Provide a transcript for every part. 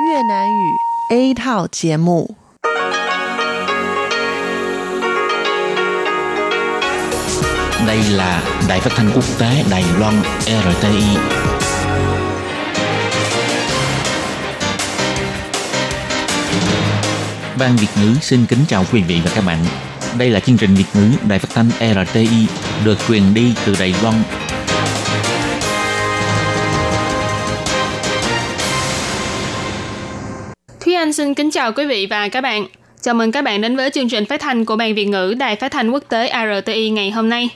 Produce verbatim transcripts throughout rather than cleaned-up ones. Việt Nam ngữ A Thảo Giám mục. Đây là Đài Phát thanh Quốc tế Đài Loan rờ tê i. Ban Việt ngữ xin kính chào quý vị và các bạn. Đây là chương trình Việt ngữ Đài Phát thanh rờ tê i được truyền đi từ Đài Loan. Thúy Anh xin kính chào quý vị và các bạn. Chào mừng các bạn đến với chương trình phát thanh của Ban Việt ngữ Đài Phát thanh Quốc tế rờ tê i ngày hôm nay.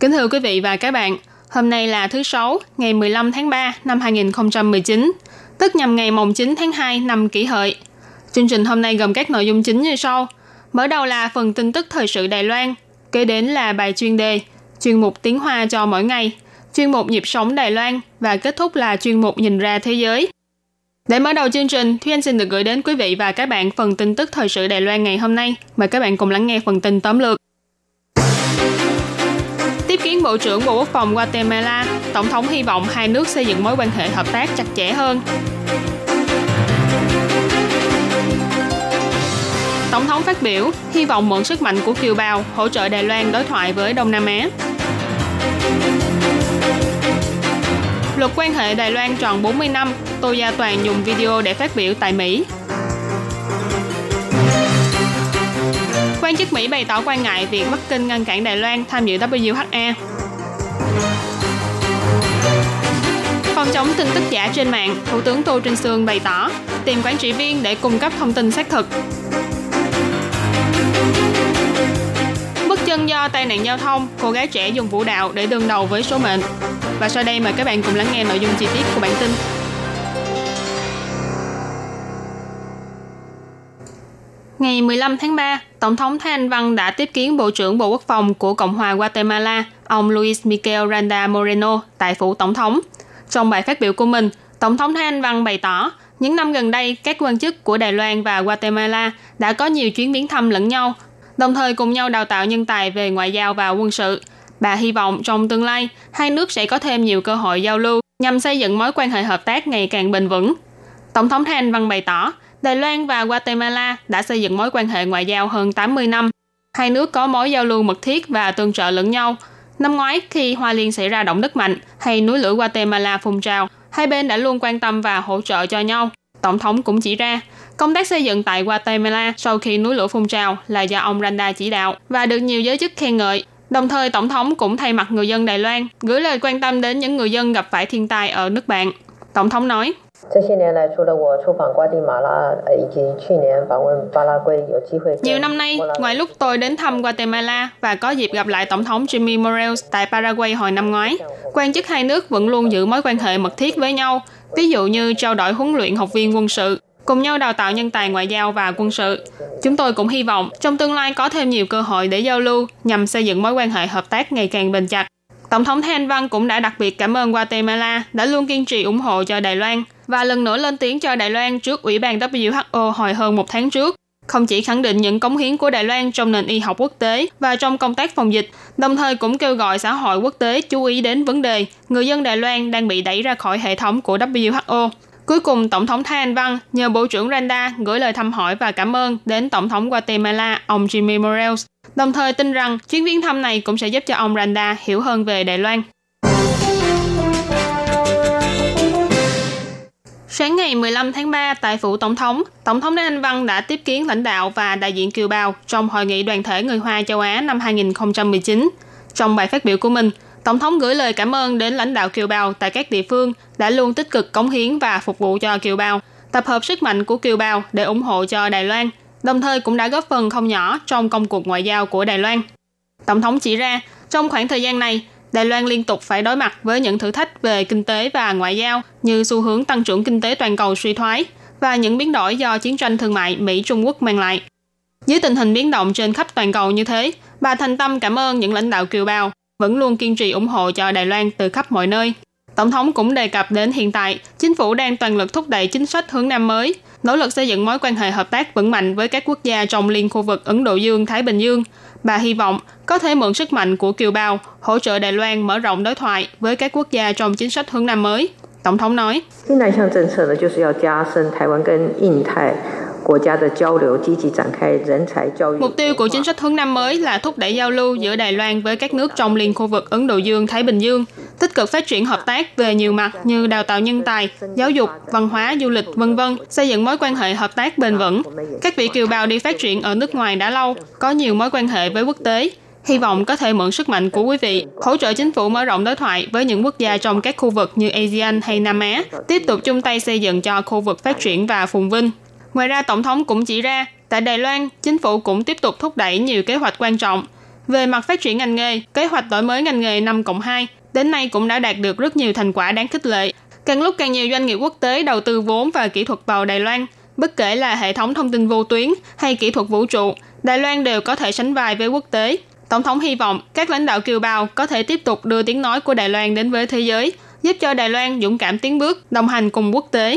Kính thưa quý vị và các bạn, hôm nay là thứ Sáu, ngày mười lăm tháng ba năm hai nghìn không trăm mười chín, tức nhằm ngày chín tháng hai năm Kỷ Hợi. Chương trình hôm nay gồm các nội dung chính như sau. Mở đầu là phần tin tức thời sự Đài Loan, kế đến là bài chuyên đề, chuyên mục tiếng Hoa cho mỗi ngày, chuyên mục nhịp sống Đài Loan và kết thúc là chuyên mục nhìn ra thế giới. Để mở đầu chương trình, Thúy Anh xin được gửi đến quý vị và các bạn phần tin tức thời sự Đài Loan ngày hôm nay. Mời các bạn cùng lắng nghe phần tin tóm lược. Tiếp kiến Bộ trưởng Bộ Quốc phòng Guatemala, Tổng thống hy vọng hai nước xây dựng mối quan hệ hợp tác chặt chẽ hơn. Tổng thống phát biểu, hy vọng mượn sức mạnh của kiều bào hỗ trợ Đài Loan đối thoại với Đông Nam Á. Luật quan hệ Đài Loan tròn bốn mươi năm, Tô Gia Toàn dùng video để phát biểu tại Mỹ. Quan chức Mỹ bày tỏ quan ngại việc Bắc Kinh ngăn cản Đài Loan tham dự W H A. Phòng chống tin tức giả trên mạng, Thủ tướng Tô Trinh Sương bày tỏ tìm quản trị viên để cung cấp thông tin xác thực. Bước chân do tai nạn giao thông, cô gái trẻ dùng vũ đạo để đương đầu với số mệnh. Và sau đây mời các bạn cùng lắng nghe nội dung chi tiết của bản tin. Ngày mười lăm tháng ba, Tổng thống Thái Anh Văn đã tiếp kiến Bộ trưởng Bộ Quốc phòng của Cộng hòa Guatemala, ông Luis Miguel Randa Moreno, tại phủ Tổng thống. Trong bài phát biểu của mình, Tổng thống Thái Anh Văn bày tỏ, những năm gần đây, các quan chức của Đài Loan và Guatemala đã có nhiều chuyến viếng thăm lẫn nhau, đồng thời cùng nhau đào tạo nhân tài về ngoại giao và quân sự. Bà hy vọng trong tương lai, hai nước sẽ có thêm nhiều cơ hội giao lưu nhằm xây dựng mối quan hệ hợp tác ngày càng bền vững. Tổng thống Thái Anh Văn bày tỏ, Đài Loan và Guatemala đã xây dựng mối quan hệ ngoại giao hơn tám mươi năm. Hai nước có mối giao lưu mật thiết và tương trợ lẫn nhau. Năm ngoái, khi Hoa Liên xảy ra động đất mạnh hay núi lửa Guatemala phun trào, hai bên đã luôn quan tâm và hỗ trợ cho nhau. Tổng thống cũng chỉ ra, công tác xây dựng tại Guatemala sau khi núi lửa phun trào là do ông Randa chỉ đạo và được nhiều giới chức khen ngợi. Đồng thời, Tổng thống cũng thay mặt người dân Đài Loan gửi lời quan tâm đến những người dân gặp phải thiên tai ở nước bạn. Tổng thống nói, nhiều năm nay, ngoài lúc tôi đến thăm Guatemala và có dịp gặp lại Tổng thống Jimmy Morales tại Paraguay hồi năm ngoái, quan chức hai nước vẫn luôn giữ mối quan hệ mật thiết với nhau, ví dụ như trao đổi huấn luyện học viên quân sự, cùng nhau đào tạo nhân tài ngoại giao và quân sự. Chúng tôi cũng hy vọng trong tương lai có thêm nhiều cơ hội để giao lưu nhằm xây dựng mối quan hệ hợp tác ngày càng bền chặt. Tổng thống Thái Anh Văn cũng đã đặc biệt cảm ơn Guatemala đã luôn kiên trì ủng hộ cho Đài Loan và lần nữa lên tiếng cho Đài Loan trước Ủy ban W H O hồi hơn một tháng trước, không chỉ khẳng định những cống hiến của Đài Loan trong nền y học quốc tế và trong công tác phòng dịch, đồng thời cũng kêu gọi xã hội quốc tế chú ý đến vấn đề người dân Đài Loan đang bị đẩy ra khỏi hệ thống của W H O. Cuối cùng, Tổng thống Thái Anh Văn nhờ Bộ trưởng Randa gửi lời thăm hỏi và cảm ơn đến Tổng thống Guatemala, ông Jimmy Morales, đồng thời tin rằng chuyến viếng thăm này cũng sẽ giúp cho ông Randa hiểu hơn về Đài Loan. Sáng ngày mười lăm tháng ba tại phủ Tổng thống, Tổng thống Thái Anh Văn đã tiếp kiến lãnh đạo và đại diện kiều bào trong Hội nghị Đoàn thể Người Hoa châu Á năm hai nghìn không trăm mười chín. Trong bài phát biểu của mình, Tổng thống gửi lời cảm ơn đến lãnh đạo kiều bào tại các địa phương đã luôn tích cực cống hiến và phục vụ cho kiều bào, tập hợp sức mạnh của kiều bào để ủng hộ cho Đài Loan, đồng thời cũng đã góp phần không nhỏ trong công cuộc ngoại giao của Đài Loan. Tổng thống chỉ ra, trong khoảng thời gian này, Đài Loan liên tục phải đối mặt với những thử thách về kinh tế và ngoại giao như xu hướng tăng trưởng kinh tế toàn cầu suy thoái và những biến đổi do chiến tranh thương mại Mỹ-Trung Quốc mang lại. Dưới tình hình biến động trên khắp toàn cầu như thế, bà thành tâm cảm ơn những lãnh đạo kiều bào vẫn luôn kiên trì ủng hộ cho Đài Loan từ khắp mọi nơi. Tổng thống cũng đề cập đến hiện tại, chính phủ đang toàn lực thúc đẩy chính sách hướng Nam mới, nỗ lực xây dựng mối quan hệ hợp tác vững mạnh với các quốc gia trong liên khu vực Ấn Độ Dương-Thái Bình Dương. Bà hy vọng có thể mượn sức mạnh của kiều bào hỗ trợ Đài Loan mở rộng đối thoại với các quốc gia trong chính sách hướng Nam mới, Tổng thống nói, mục tiêu của chính sách hướng Nam mới là thúc đẩy giao lưu giữa Đài Loan với các nước trong liên khu vực Ấn Độ Dương-Thái Bình Dương, tích cực phát triển hợp tác về nhiều mặt như đào tạo nhân tài, giáo dục, văn hóa, du lịch, vân vân, xây dựng mối quan hệ hợp tác bền vững. Các vị kiều bào đi phát triển ở nước ngoài đã lâu, có nhiều mối quan hệ với quốc tế. Hy vọng có thể mượn sức mạnh của quý vị, hỗ trợ chính phủ mở rộng đối thoại với những quốc gia trong các khu vực như ASEAN hay Nam Á, tiếp tục chung tay xây dựng cho khu vực phát triển và phồn vinh. Ngoài ra, Tổng thống cũng chỉ ra, tại Đài Loan, chính phủ cũng tiếp tục thúc đẩy nhiều kế hoạch quan trọng. Về mặt phát triển ngành nghề, kế hoạch đổi mới ngành nghề năm cộng hai, đến nay cũng đã đạt được rất nhiều thành quả đáng khích lệ. Càng lúc càng nhiều doanh nghiệp quốc tế đầu tư vốn và kỹ thuật vào Đài Loan, bất kể là hệ thống thông tin vô tuyến hay kỹ thuật vũ trụ, Đài Loan đều có thể sánh vai với quốc tế. Tổng thống hy vọng các lãnh đạo kiều bào có thể tiếp tục đưa tiếng nói của Đài Loan đến với thế giới, giúp cho Đài Loan dũng cảm tiến bước, đồng hành cùng quốc tế.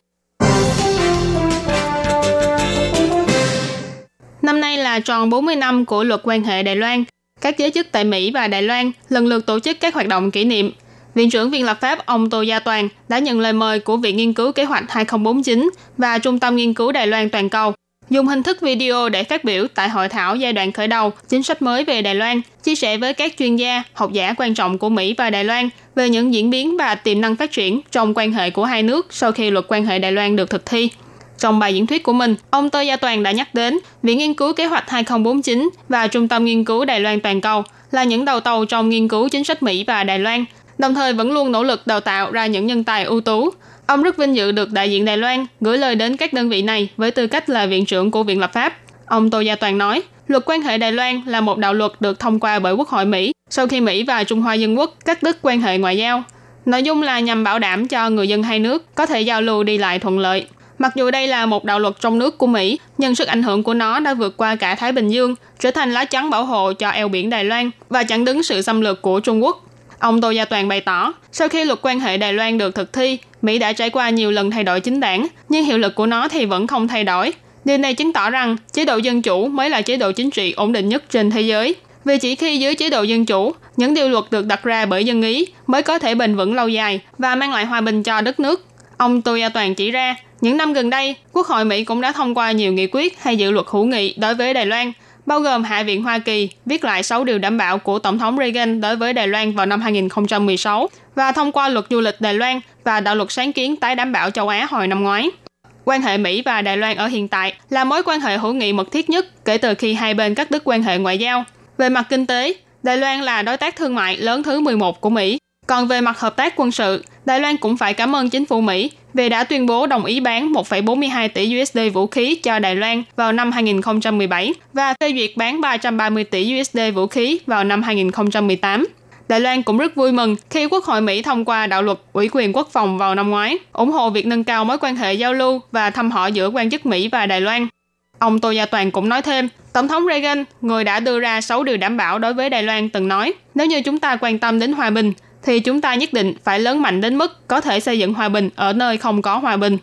Năm nay là tròn bốn mươi năm của luật quan hệ Đài Loan. Các giới chức tại Mỹ và Đài Loan lần lượt tổ chức các hoạt động kỷ niệm. Viện trưởng Viện Lập pháp ông Tô Gia Toàn đã nhận lời mời của Viện Nghiên cứu Kế hoạch hai không bốn chín và Trung tâm Nghiên cứu Đài Loan Toàn cầu, dùng hình thức video để phát biểu tại hội thảo giai đoạn khởi đầu chính sách mới về Đài Loan, chia sẻ với các chuyên gia, học giả quan trọng của Mỹ và Đài Loan về những diễn biến và tiềm năng phát triển trong quan hệ của hai nước sau khi luật quan hệ Đài Loan được thực thi. Trong bài diễn thuyết của mình, ông Tô Gia Toàn đã nhắc đến Viện Nghiên cứu Kế hoạch hai không bốn chín và Trung tâm Nghiên cứu Đài Loan Toàn cầu là những đầu tàu trong nghiên cứu chính sách Mỹ và Đài Loan, đồng thời vẫn luôn nỗ lực đào tạo ra những nhân tài ưu tú. Ông rất vinh dự được đại diện Đài Loan gửi lời đến các đơn vị này với tư cách là viện trưởng của Viện Lập pháp. Ông Tô Gia Toàn nói, luật quan hệ Đài Loan là một đạo luật được thông qua bởi Quốc hội Mỹ sau khi Mỹ và Trung Hoa Dân Quốc cắt đứt quan hệ ngoại giao. Nội dung là nhằm bảo đảm cho người dân hai nước có thể giao lưu đi lại thuận lợi. Mặc dù đây là một đạo luật trong nước của Mỹ, nhưng sức ảnh hưởng của nó đã vượt qua cả Thái Bình Dương, trở thành lá chắn bảo hộ cho eo biển Đài Loan và chặn đứng sự xâm lược của Trung Quốc. Ông Tô Gia Toàn bày tỏ, sau khi luật quan hệ Đài Loan được thực thi, Mỹ đã trải qua nhiều lần thay đổi chính đảng, nhưng hiệu lực của nó thì vẫn không thay đổi. Điều này chứng tỏ rằng chế độ dân chủ mới là chế độ chính trị ổn định nhất trên thế giới. Vì chỉ khi dưới chế độ dân chủ, những điều luật được đặt ra bởi dân ý mới có thể bền vững lâu dài và mang lại hòa bình cho đất nước. Ông Tô Gia Toàn chỉ ra, những năm gần đây, Quốc hội Mỹ cũng đã thông qua nhiều nghị quyết hay dự luật hữu nghị đối với Đài Loan, bao gồm Hạ viện Hoa Kỳ viết lại sáu điều đảm bảo của Tổng thống Reagan đối với Đài Loan vào năm hai không một sáu và thông qua luật du lịch Đài Loan và đạo luật sáng kiến tái đảm bảo châu Á hồi năm ngoái. Quan hệ Mỹ và Đài Loan ở hiện tại là mối quan hệ hữu nghị mật thiết nhất kể từ khi hai bên cắt đứt quan hệ ngoại giao. Về mặt kinh tế, Đài Loan là đối tác thương mại lớn thứ mười một của Mỹ. Còn về mặt hợp tác quân sự, Đài Loan cũng phải cảm ơn chính phủ Mỹ vì đã tuyên bố đồng ý bán một phẩy bốn mươi hai tỷ đô la vũ khí cho Đài Loan vào năm hai không một bảy và phê duyệt bán ba trăm ba mươi tỷ đô la vũ khí vào năm hai không một tám. Đài Loan cũng rất vui mừng khi Quốc hội Mỹ thông qua đạo luật ủy quyền quốc phòng vào năm ngoái, ủng hộ việc nâng cao mối quan hệ giao lưu và thăm hỏi giữa quan chức Mỹ và Đài Loan. Ông Tô Gia Toàn cũng nói thêm, Tổng thống Reagan, người đã đưa ra sáu điều đảm bảo đối với Đài Loan từng nói, nếu như chúng ta quan tâm đến hòa bình, thì chúng ta nhất định phải lớn mạnh đến mức có thể xây dựng hòa bình ở nơi không có hòa bình.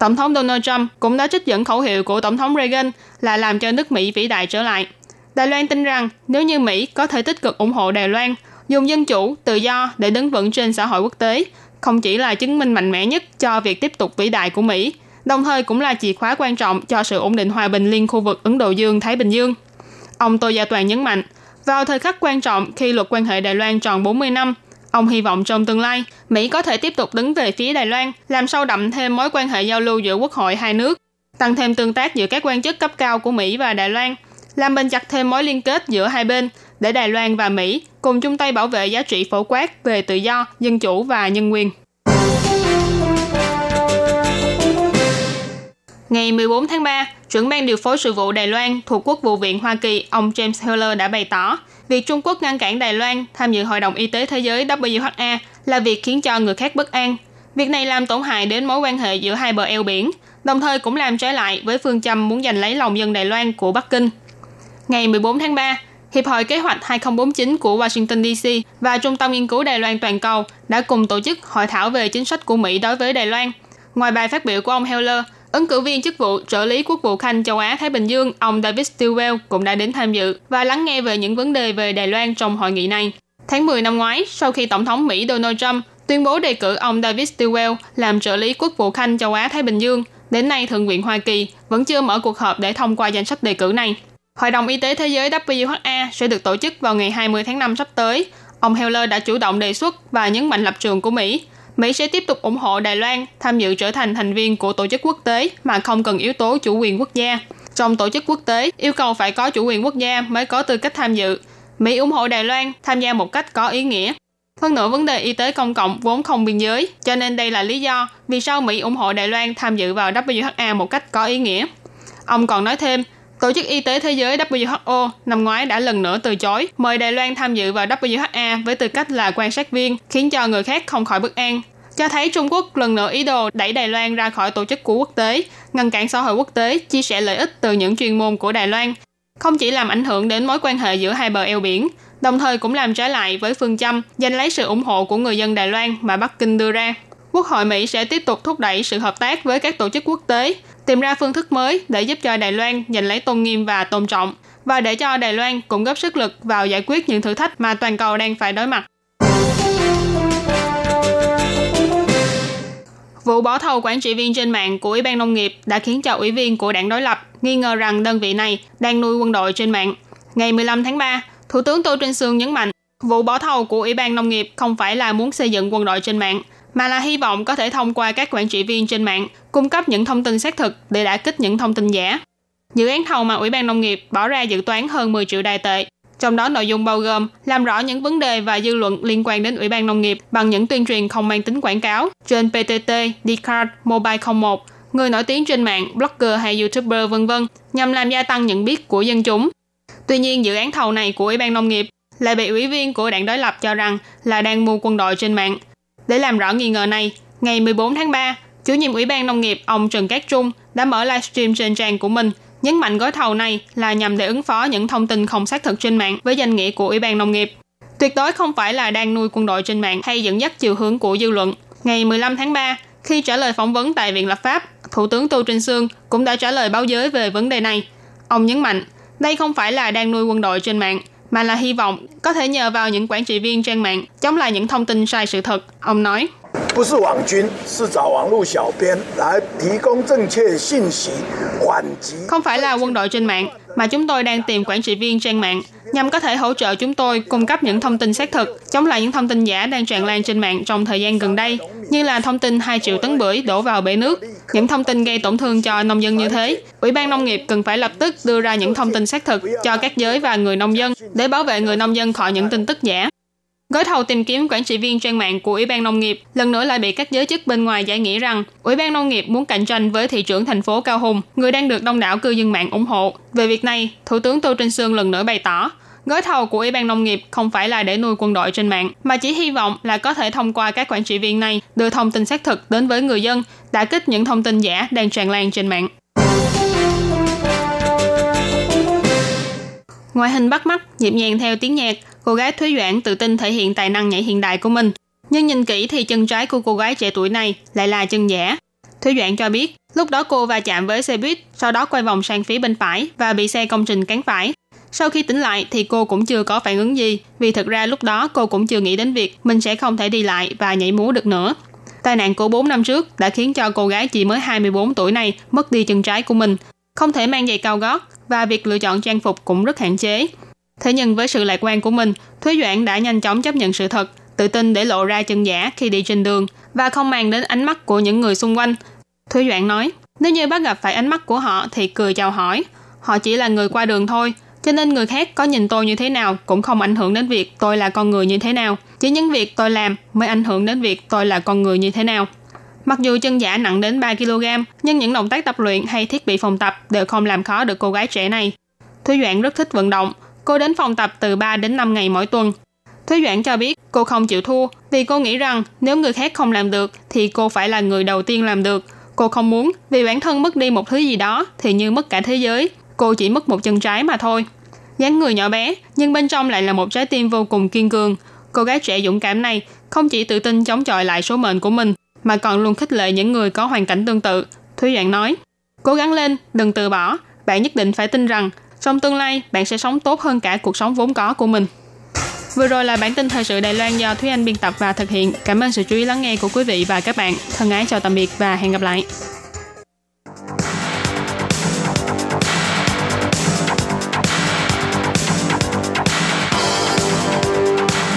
Tổng thống Donald Trump cũng đã trích dẫn khẩu hiệu của Tổng thống Reagan là làm cho nước Mỹ vĩ đại trở lại. Đài Loan tin rằng nếu như Mỹ có thể tích cực ủng hộ Đài Loan, dùng dân chủ, tự do để đứng vững trên xã hội quốc tế, không chỉ là chứng minh mạnh mẽ nhất cho việc tiếp tục vĩ đại của Mỹ, đồng thời cũng là chìa khóa quan trọng cho sự ổn định hòa bình liên khu vực Ấn Độ Dương-Thái Bình Dương. Ông Tô Gia Toàn nhấn mạnh, vào thời khắc quan trọng khi luật quan hệ Đài Loan tròn bốn mươi năm, ông hy vọng trong tương lai, Mỹ có thể tiếp tục đứng về phía Đài Loan, làm sâu đậm thêm mối quan hệ giao lưu giữa quốc hội hai nước, tăng thêm tương tác giữa các quan chức cấp cao của Mỹ và Đài Loan, làm bền chặt thêm mối liên kết giữa hai bên, để Đài Loan và Mỹ cùng chung tay bảo vệ giá trị phổ quát về tự do, dân chủ và nhân quyền. Ngày mười bốn tháng ba, trưởng ban điều phối sự vụ Đài Loan thuộc Quốc vụ viện Hoa Kỳ, ông James Heller đã bày tỏ, việc Trung Quốc ngăn cản Đài Loan tham dự Hội đồng Y tế Thế giới W H A là việc khiến cho người khác bất an. Việc này làm tổn hại đến mối quan hệ giữa hai bờ eo biển, đồng thời cũng làm trái lại với phương châm muốn giành lấy lòng dân Đài Loan của Bắc Kinh. Ngày mười bốn tháng ba, Hiệp hội Kế hoạch hai không bốn chín của Washington D C và Trung tâm Nghiên cứu Đài Loan Toàn cầu đã cùng tổ chức hội thảo về chính sách của Mỹ đối với Đài Loan. Ngoài bài phát biểu của ông Heller, ứng cử viên chức vụ trợ lý quốc vụ khanh châu Á Thái Bình Dương, ông David Stilwell cũng đã đến tham dự và lắng nghe về những vấn đề về Đài Loan trong hội nghị này. Tháng mười năm ngoái, sau khi Tổng thống Mỹ Donald Trump tuyên bố đề cử ông David Stilwell làm trợ lý quốc vụ khanh châu Á-Thái Bình Dương. Đến nay, Thượng viện Hoa Kỳ vẫn chưa mở cuộc họp để thông qua danh sách đề cử này. Hội đồng Y tế Thế giới W H A sẽ được tổ chức vào ngày hai mươi tháng năm sắp tới. Ông Heller đã chủ động đề xuất và nhấn mạnh lập trường của Mỹ. Mỹ sẽ tiếp tục ủng hộ Đài Loan tham dự trở thành thành viên của tổ chức quốc tế mà không cần yếu tố chủ quyền quốc gia. Trong tổ chức quốc tế, yêu cầu phải có chủ quyền quốc gia mới có tư cách tham dự. Mỹ ủng hộ Đài Loan tham gia một cách có ý nghĩa. Hơn nữa, vấn đề y tế công cộng vốn không biên giới, cho nên đây là lý do vì sao Mỹ ủng hộ Đài Loan tham dự vào W H A một cách có ý nghĩa. Ông còn nói thêm, Tổ chức Y tế Thế giới W H O năm ngoái đã lần nữa từ chối mời Đài Loan tham dự vào W H A với tư cách là quan sát viên, khiến cho người khác không khỏi bất an. Cho thấy Trung Quốc lần nữa ý đồ đẩy Đài Loan ra khỏi tổ chức của quốc tế, ngăn cản xã hội quốc tế chia sẻ lợi ích từ những chuyên môn của Đài Loan, không chỉ làm ảnh hưởng đến mối quan hệ giữa hai bờ eo biển, đồng thời cũng làm trái lại với phương châm giành lấy sự ủng hộ của người dân Đài Loan mà Bắc Kinh đưa ra. Quốc hội Mỹ sẽ tiếp tục thúc đẩy sự hợp tác với các tổ chức quốc tế, tìm ra phương thức mới để giúp cho Đài Loan giành lấy tôn nghiêm và tôn trọng, và để cho Đài Loan cũng góp sức lực vào giải quyết những thử thách mà toàn cầu đang phải đối mặt. Vụ bỏ thầu quản trị viên trên mạng của Ủy ban Nông nghiệp đã khiến cho ủy viên của đảng đối lập nghi ngờ rằng đơn vị này đang nuôi quân đội trên mạng. Ngày mười lăm tháng ba, Thủ tướng Tô Trinh Sương nhấn mạnh, vụ bỏ thầu của Ủy ban Nông nghiệp không phải là muốn xây dựng quân đội trên mạng, mà là hy vọng có thể thông qua các quản trị viên trên mạng cung cấp những thông tin xác thực để đả kích những thông tin giả. Dự án thầu mà Ủy ban Nông nghiệp bỏ ra dự toán hơn mười triệu đài tệ, trong đó nội dung bao gồm làm rõ những vấn đề và dư luận liên quan đến Ủy ban Nông nghiệp bằng những tuyên truyền không mang tính quảng cáo trên pê tê tê, Dcard, Mobile không một, người nổi tiếng trên mạng, blogger hay YouTuber vân vân nhằm làm gia tăng nhận biết của dân chúng. Tuy nhiên, dự án thầu này của Ủy ban Nông nghiệp lại bị ủy viên của đảng đối lập cho rằng là đang mua quân đội trên mạng. Để làm rõ nghi ngờ này, ngày mười bốn tháng ba, chủ nhiệm Ủy ban Nông nghiệp ông Trần Cát Trung đã mở livestream trên trang của mình, nhấn mạnh gói thầu này là nhằm để ứng phó những thông tin không xác thực trên mạng với danh nghĩa của Ủy ban Nông nghiệp. Tuyệt đối không phải là đang nuôi quân đội trên mạng hay dẫn dắt chiều hướng của dư luận. Ngày mười lăm tháng ba, khi trả lời phỏng vấn tại Viện Lập pháp, Thủ tướng Tô Trinh Sương cũng đã trả lời báo giới về vấn đề này. Ông nhấn mạnh, đây không phải là đang nuôi quân đội trên mạng, mà là hy vọng có thể nhờ vào những quản trị viên trang mạng chống lại những thông tin sai sự thật. Ông nói, không phải là quân đội trên mạng, mà chúng tôi đang tìm quản trị viên trang mạng nhằm có thể hỗ trợ chúng tôi cung cấp những thông tin xác thực, chống lại những thông tin giả đang tràn lan trên mạng trong thời gian gần đây, như là thông tin hai triệu tấn bưởi đổ vào bể nước. Những thông tin gây tổn thương cho nông dân như thế, Ủy ban Nông nghiệp cần phải lập tức đưa ra những thông tin xác thực cho các giới và người nông dân để bảo vệ người nông dân khỏi những tin tức giả. Gói thầu tìm kiếm quản trị viên trang mạng của Ủy ban Nông nghiệp lần nữa lại bị các giới chức bên ngoài giải nghĩa rằng Ủy ban Nông nghiệp muốn cạnh tranh với thị trưởng thành phố Cao Hùng, người đang được đông đảo cư dân mạng ủng hộ. Về việc này, Thủ tướng Tô Trinh Sương lần nữa bày tỏ, gói thầu của Ủy ban Nông nghiệp không phải là để nuôi quân đội trên mạng, mà chỉ hy vọng là có thể thông qua các quản trị viên này đưa thông tin xác thực đến với người dân, đả kích những thông tin giả đang tràn lan trên mạng. Ngoại hình bắt mắt, nhịp nhàng theo tiếng nhạc, cô gái Thúy Doãn tự tin thể hiện tài năng nhảy hiện đại của mình. Nhưng nhìn kỹ thì chân trái của cô gái trẻ tuổi này lại là chân giả. Thúy Doãn cho biết, lúc đó cô va chạm với xe buýt, sau đó quay vòng sang phía bên phải và bị xe công trình cán phải. Sau khi tỉnh lại thì cô cũng chưa có phản ứng gì, vì thực ra lúc đó cô cũng chưa nghĩ đến việc mình sẽ không thể đi lại và nhảy múa được nữa. Tai nạn của bốn năm trước đã khiến cho cô gái chỉ mới hai mươi bốn tuổi này mất đi chân trái của mình, không thể mang giày cao gót và việc lựa chọn trang phục cũng rất hạn chế. Thế nhưng với sự lạc quan của mình, Thúy Doãn đã nhanh chóng chấp nhận sự thật, tự tin để lộ ra chân giả khi đi trên đường và không màng đến ánh mắt của những người xung quanh. Thúy Doãn nói, nếu như bắt gặp phải ánh mắt của họ thì cười chào hỏi. Họ chỉ là người qua đường thôi, cho nên người khác có nhìn tôi như thế nào cũng không ảnh hưởng đến việc tôi là con người như thế nào. Chỉ những việc tôi làm mới ảnh hưởng đến việc tôi là con người như thế nào. Mặc dù chân giả nặng đến ba ki lô gam, nhưng những động tác tập luyện hay thiết bị phòng tập đều không làm khó được cô gái trẻ này. Thúy Doãn rất thích vận động. Cô đến phòng tập từ ba đến năm ngày mỗi tuần. Thúy Doãn cho biết cô không chịu thua vì cô nghĩ rằng nếu người khác không làm được thì cô phải là người đầu tiên làm được. Cô không muốn vì bản thân mất đi một thứ gì đó thì như mất cả thế giới. Cô chỉ mất một chân trái mà thôi. Dáng người nhỏ bé nhưng bên trong lại là một trái tim vô cùng kiên cường. Cô gái trẻ dũng cảm này không chỉ tự tin chống chọi lại số mệnh của mình mà còn luôn khích lệ những người có hoàn cảnh tương tự. Thúy Doãn nói, cố gắng lên, đừng từ bỏ. Bạn nhất định phải tin rằng trong tương lai, bạn sẽ sống tốt hơn cả cuộc sống vốn có của mình. Vừa rồi là bản tin thời sự Đài Loan do Thúy Anh biên tập và thực hiện. Cảm ơn sự chú ý lắng nghe của quý vị và các bạn. Thân ái chào tạm biệt và hẹn gặp lại.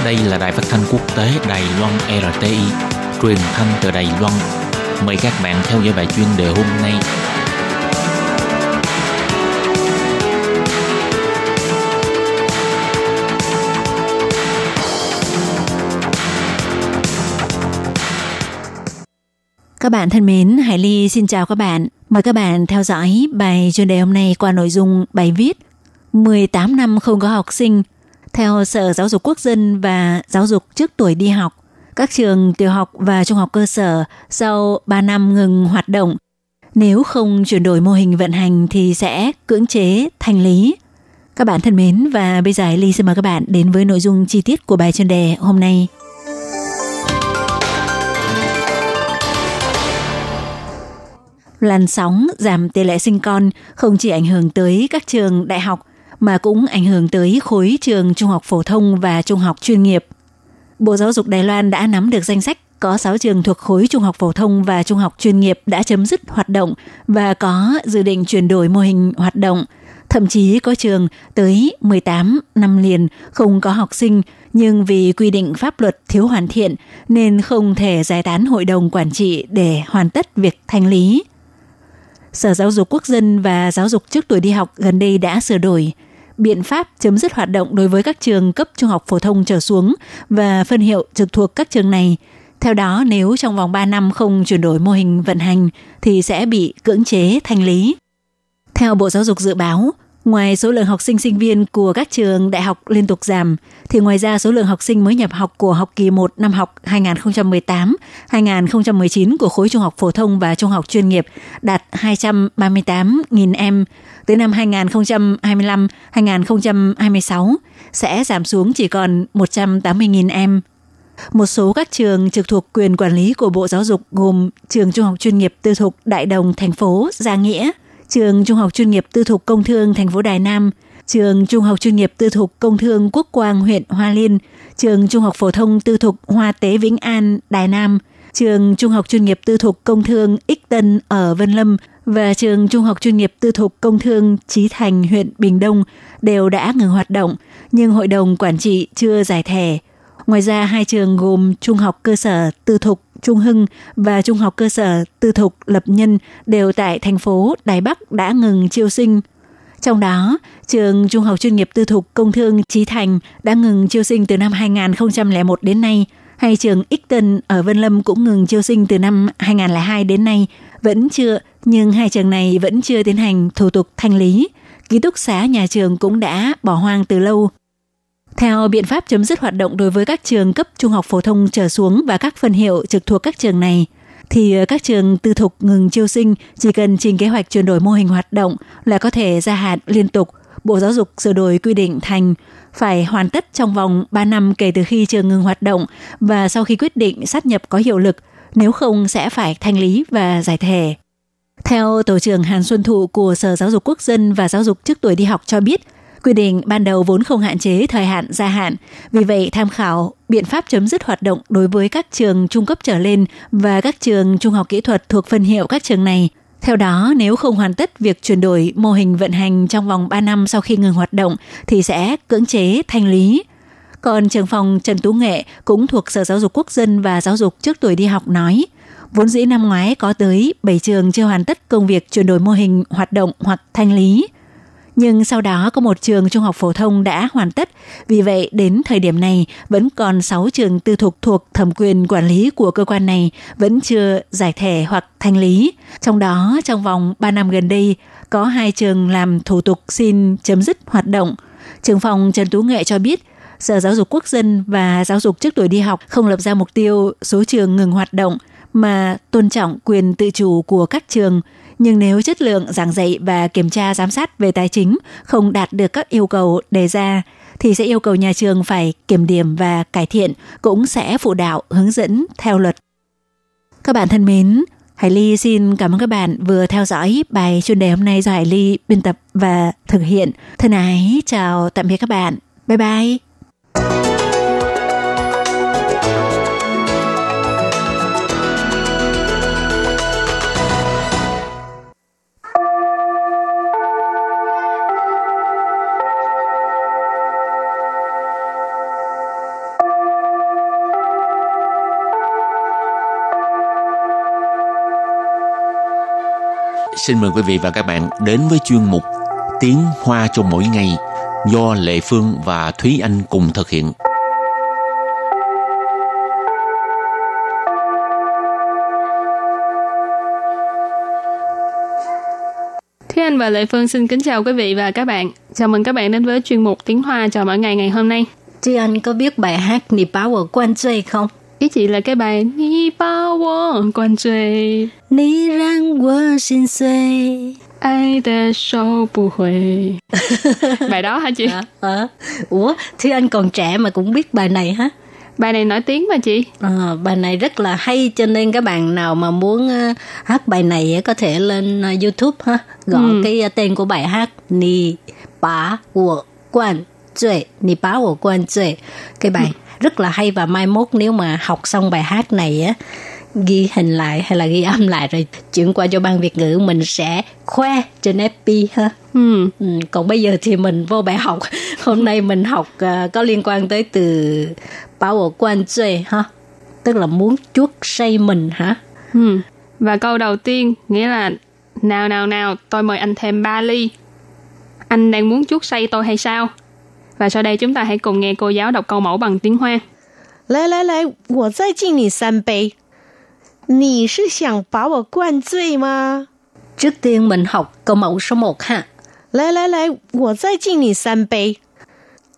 Đây là đài phát thanh quốc tế Đài Loan rờ tê i, truyền thanh từ Đài Loan. Mời các bạn theo dõi bài chuyên đề hôm nay. Các bạn thân mến, Hải Ly xin chào các bạn. Mời các bạn theo dõi bài chuyên đề hôm nay qua nội dung bài viết mười tám năm không có học sinh. Theo Sở Giáo dục Quốc dân và Giáo dục trước tuổi đi học, các trường tiểu học và trung học cơ sở sau ba năm ngừng hoạt động, nếu không chuyển đổi mô hình vận hành thì sẽ cưỡng chế thanh lý. Các bạn thân mến, và bây giờ Hải Ly xin mời các bạn đến với nội dung chi tiết của bài chuyên đề hôm nay. Làn sóng giảm tỷ lệ sinh con không chỉ ảnh hưởng tới các trường đại học mà cũng ảnh hưởng tới khối trường trung học phổ thông và trung học chuyên nghiệp. Bộ Giáo dục Đài Loan đã nắm được danh sách có sáu trường thuộc khối trung học phổ thông và trung học chuyên nghiệp đã chấm dứt hoạt động và có dự định chuyển đổi mô hình hoạt động. Thậm chí có trường tới mười tám năm liền không có học sinh, nhưng vì quy định pháp luật thiếu hoàn thiện nên không thể giải tán hội đồng quản trị để hoàn tất việc thanh lý. Sở Giáo dục Quốc dân và Giáo dục trước tuổi đi học gần đây đã sửa đổi biện pháp chấm dứt hoạt động đối với các trường cấp trung học phổ thông trở xuống và phân hiệu trực thuộc các trường này. Theo đó, nếu trong vòng ba năm không chuyển đổi mô hình vận hành thì sẽ bị cưỡng chế thanh lý. Theo Bộ Giáo dục dự báo, ngoài số lượng học sinh sinh viên của các trường đại học liên tục giảm, thì ngoài ra số lượng học sinh mới nhập học của học kỳ một năm học hai nghìn không trăm mười tám hai nghìn không trăm mười chín của khối trung học phổ thông và trung học chuyên nghiệp đạt hai trăm ba mươi tám nghìn em. Tới năm hai nghìn không trăm hai mươi lăm hai nghìn không trăm hai mươi sáu sẽ giảm xuống chỉ còn một trăm tám mươi nghìn em. Một số các trường trực thuộc quyền quản lý của Bộ Giáo dục gồm trường trung học chuyên nghiệp tư thục Đại Đồng thành phố Gia Nghĩa, trường trung học chuyên nghiệp tư thục Công Thương thành phố Đài Nam, trường trung học chuyên nghiệp tư thục Công Thương Quốc Quang huyện Hoa Liên, trường trung học phổ thông tư thục Hoa Tế Vĩnh An Đài Nam, trường trung học chuyên nghiệp tư thục Công Thương Ích Tân ở Vân Lâm và trường trung học chuyên nghiệp tư thục Công Thương Chí Thành huyện Bình Đông đều đã ngừng hoạt động, nhưng hội đồng quản trị chưa giải thể. Ngoài ra, hai trường gồm trung học cơ sở tư thục Trung Hưng và trung học cơ sở tư thục Lập Nhân đều tại thành phố Đài Bắc đã ngừng chiêu sinh. Trong đó, trường trung học chuyên nghiệp tư thục Công Thương Chí Thành đã ngừng chiêu sinh từ năm hai nghìn không trăm lẻ một đến nay, hay trường Ích Tân ở Vân Lâm cũng ngừng chiêu sinh từ năm hai nghìn không trăm lẻ hai đến nay, vẫn chưa, nhưng hai trường này vẫn chưa tiến hành thủ tục thanh lý. Ký túc xá nhà trường cũng đã bỏ hoang từ lâu. Theo biện pháp chấm dứt hoạt động đối với các trường cấp trung học phổ thông trở xuống và các phân hiệu trực thuộc các trường này, thì các trường tư thục ngừng chiêu sinh chỉ cần trình kế hoạch chuyển đổi mô hình hoạt động là có thể gia hạn liên tục. Bộ Giáo dục sửa đổi quy định thành phải hoàn tất trong vòng ba năm kể từ khi trường ngừng hoạt động và sau khi quyết định sát nhập có hiệu lực, nếu không sẽ phải thanh lý và giải thể. Theo Tổ trưởng Hàn Xuân Thụ của Sở Giáo dục Quốc dân và Giáo dục trước tuổi đi học cho biết, quy định ban đầu vốn không hạn chế thời hạn gia hạn, vì vậy tham khảo biện pháp chấm dứt hoạt động đối với các trường trung cấp trở lên và các trường trung học kỹ thuật thuộc phân hiệu các trường này. Theo đó, nếu không hoàn tất việc chuyển đổi mô hình vận hành trong vòng ba năm sau khi ngừng hoạt động thì sẽ cưỡng chế thanh lý. Còn trưởng phòng Trần Tú Nghệ cũng thuộc Sở Giáo dục Quốc dân và Giáo dục trước tuổi đi học nói, vốn dĩ năm ngoái có tới bảy trường chưa hoàn tất công việc chuyển đổi mô hình hoạt động hoặc thanh lý. Nhưng sau đó có một trường trung học phổ thông đã hoàn tất, vì vậy đến thời điểm này vẫn còn sáu trường tư thục thuộc thẩm quyền quản lý của cơ quan này vẫn chưa giải thể hoặc thanh lý. Trong đó, trong vòng ba năm gần đây, có hai trường làm thủ tục xin chấm dứt hoạt động. Trưởng phòng Trần Tú Nghệ cho biết, Sở Giáo dục Quốc dân và Giáo dục trước tuổi đi học không lập ra mục tiêu số trường ngừng hoạt động mà tôn trọng quyền tự chủ của các trường. Nhưng nếu chất lượng giảng dạy và kiểm tra giám sát về tài chính không đạt được các yêu cầu đề ra, thì sẽ yêu cầu nhà trường phải kiểm điểm và cải thiện, cũng sẽ phụ đạo hướng dẫn theo luật. Các bạn thân mến, Hải Ly xin cảm ơn các bạn vừa theo dõi bài chuyên đề hôm nay do Hải Ly biên tập và thực hiện. Thân ái, chào tạm biệt các bạn. Bye bye! xin mời quý vị và các bạn đến với chuyên mục Tiếng Hoa cho mỗi ngày do Lệ Phương và Thúy Anh cùng thực hiện. Thúy Anh và Lệ Phương xin kính chào quý vị và các bạn. Chào mừng các bạn đến với chuyên mục Tiếng Hoa cho mỗi ngày ngày hôm nay. Thúy Anh có biết bài hát Nì Báo ở Quan Chơi không? Ý chị là cái bài Nì Báo ở Quan Chơi. Nì răng của xin xuôi. Ai đã sâu bù hồi. Bài đó hả chị? À, à. Ủa, Thúy Anh còn trẻ mà cũng biết bài này hả? Bài này nổi tiếng mà chị. À, bài này rất là hay, cho nên các bạn nào mà muốn uh, hát bài này có thể lên uh, YouTube ha, gõ ừ. cái uh, tên của bài hát Nì Bá Wo Quan Chơi, Nì Bá Wo Quan Chơi. Cái bài ừ. rất là hay, và mai mốt nếu mà học xong bài hát này á, ghi hình lại hay là ghi âm lại rồi chuyển qua cho ban Việt ngữ, mình sẽ khoe trên ép pê ha. Ừ. Ừ, còn bây giờ thì mình vô bài học. Hôm nay mình học uh, có liên quan tới từ bảo ở quan chơi ha, tức là muốn chuốc say mình hả? Ừ. Và câu đầu tiên nghĩa là nào nào nào, tôi mời anh thêm ba ly. Anh đang muốn chuốc say tôi hay sao? Và sau đây chúng ta hãy cùng nghe cô giáo đọc câu mẫu bằng tiếng Hoa. Lại lại lại, tôi sẽ xin anh ba ly. Trước tiên mình học câu mẫu số một ha. Lại lại lại, tôi sẽ xin anh ba ly.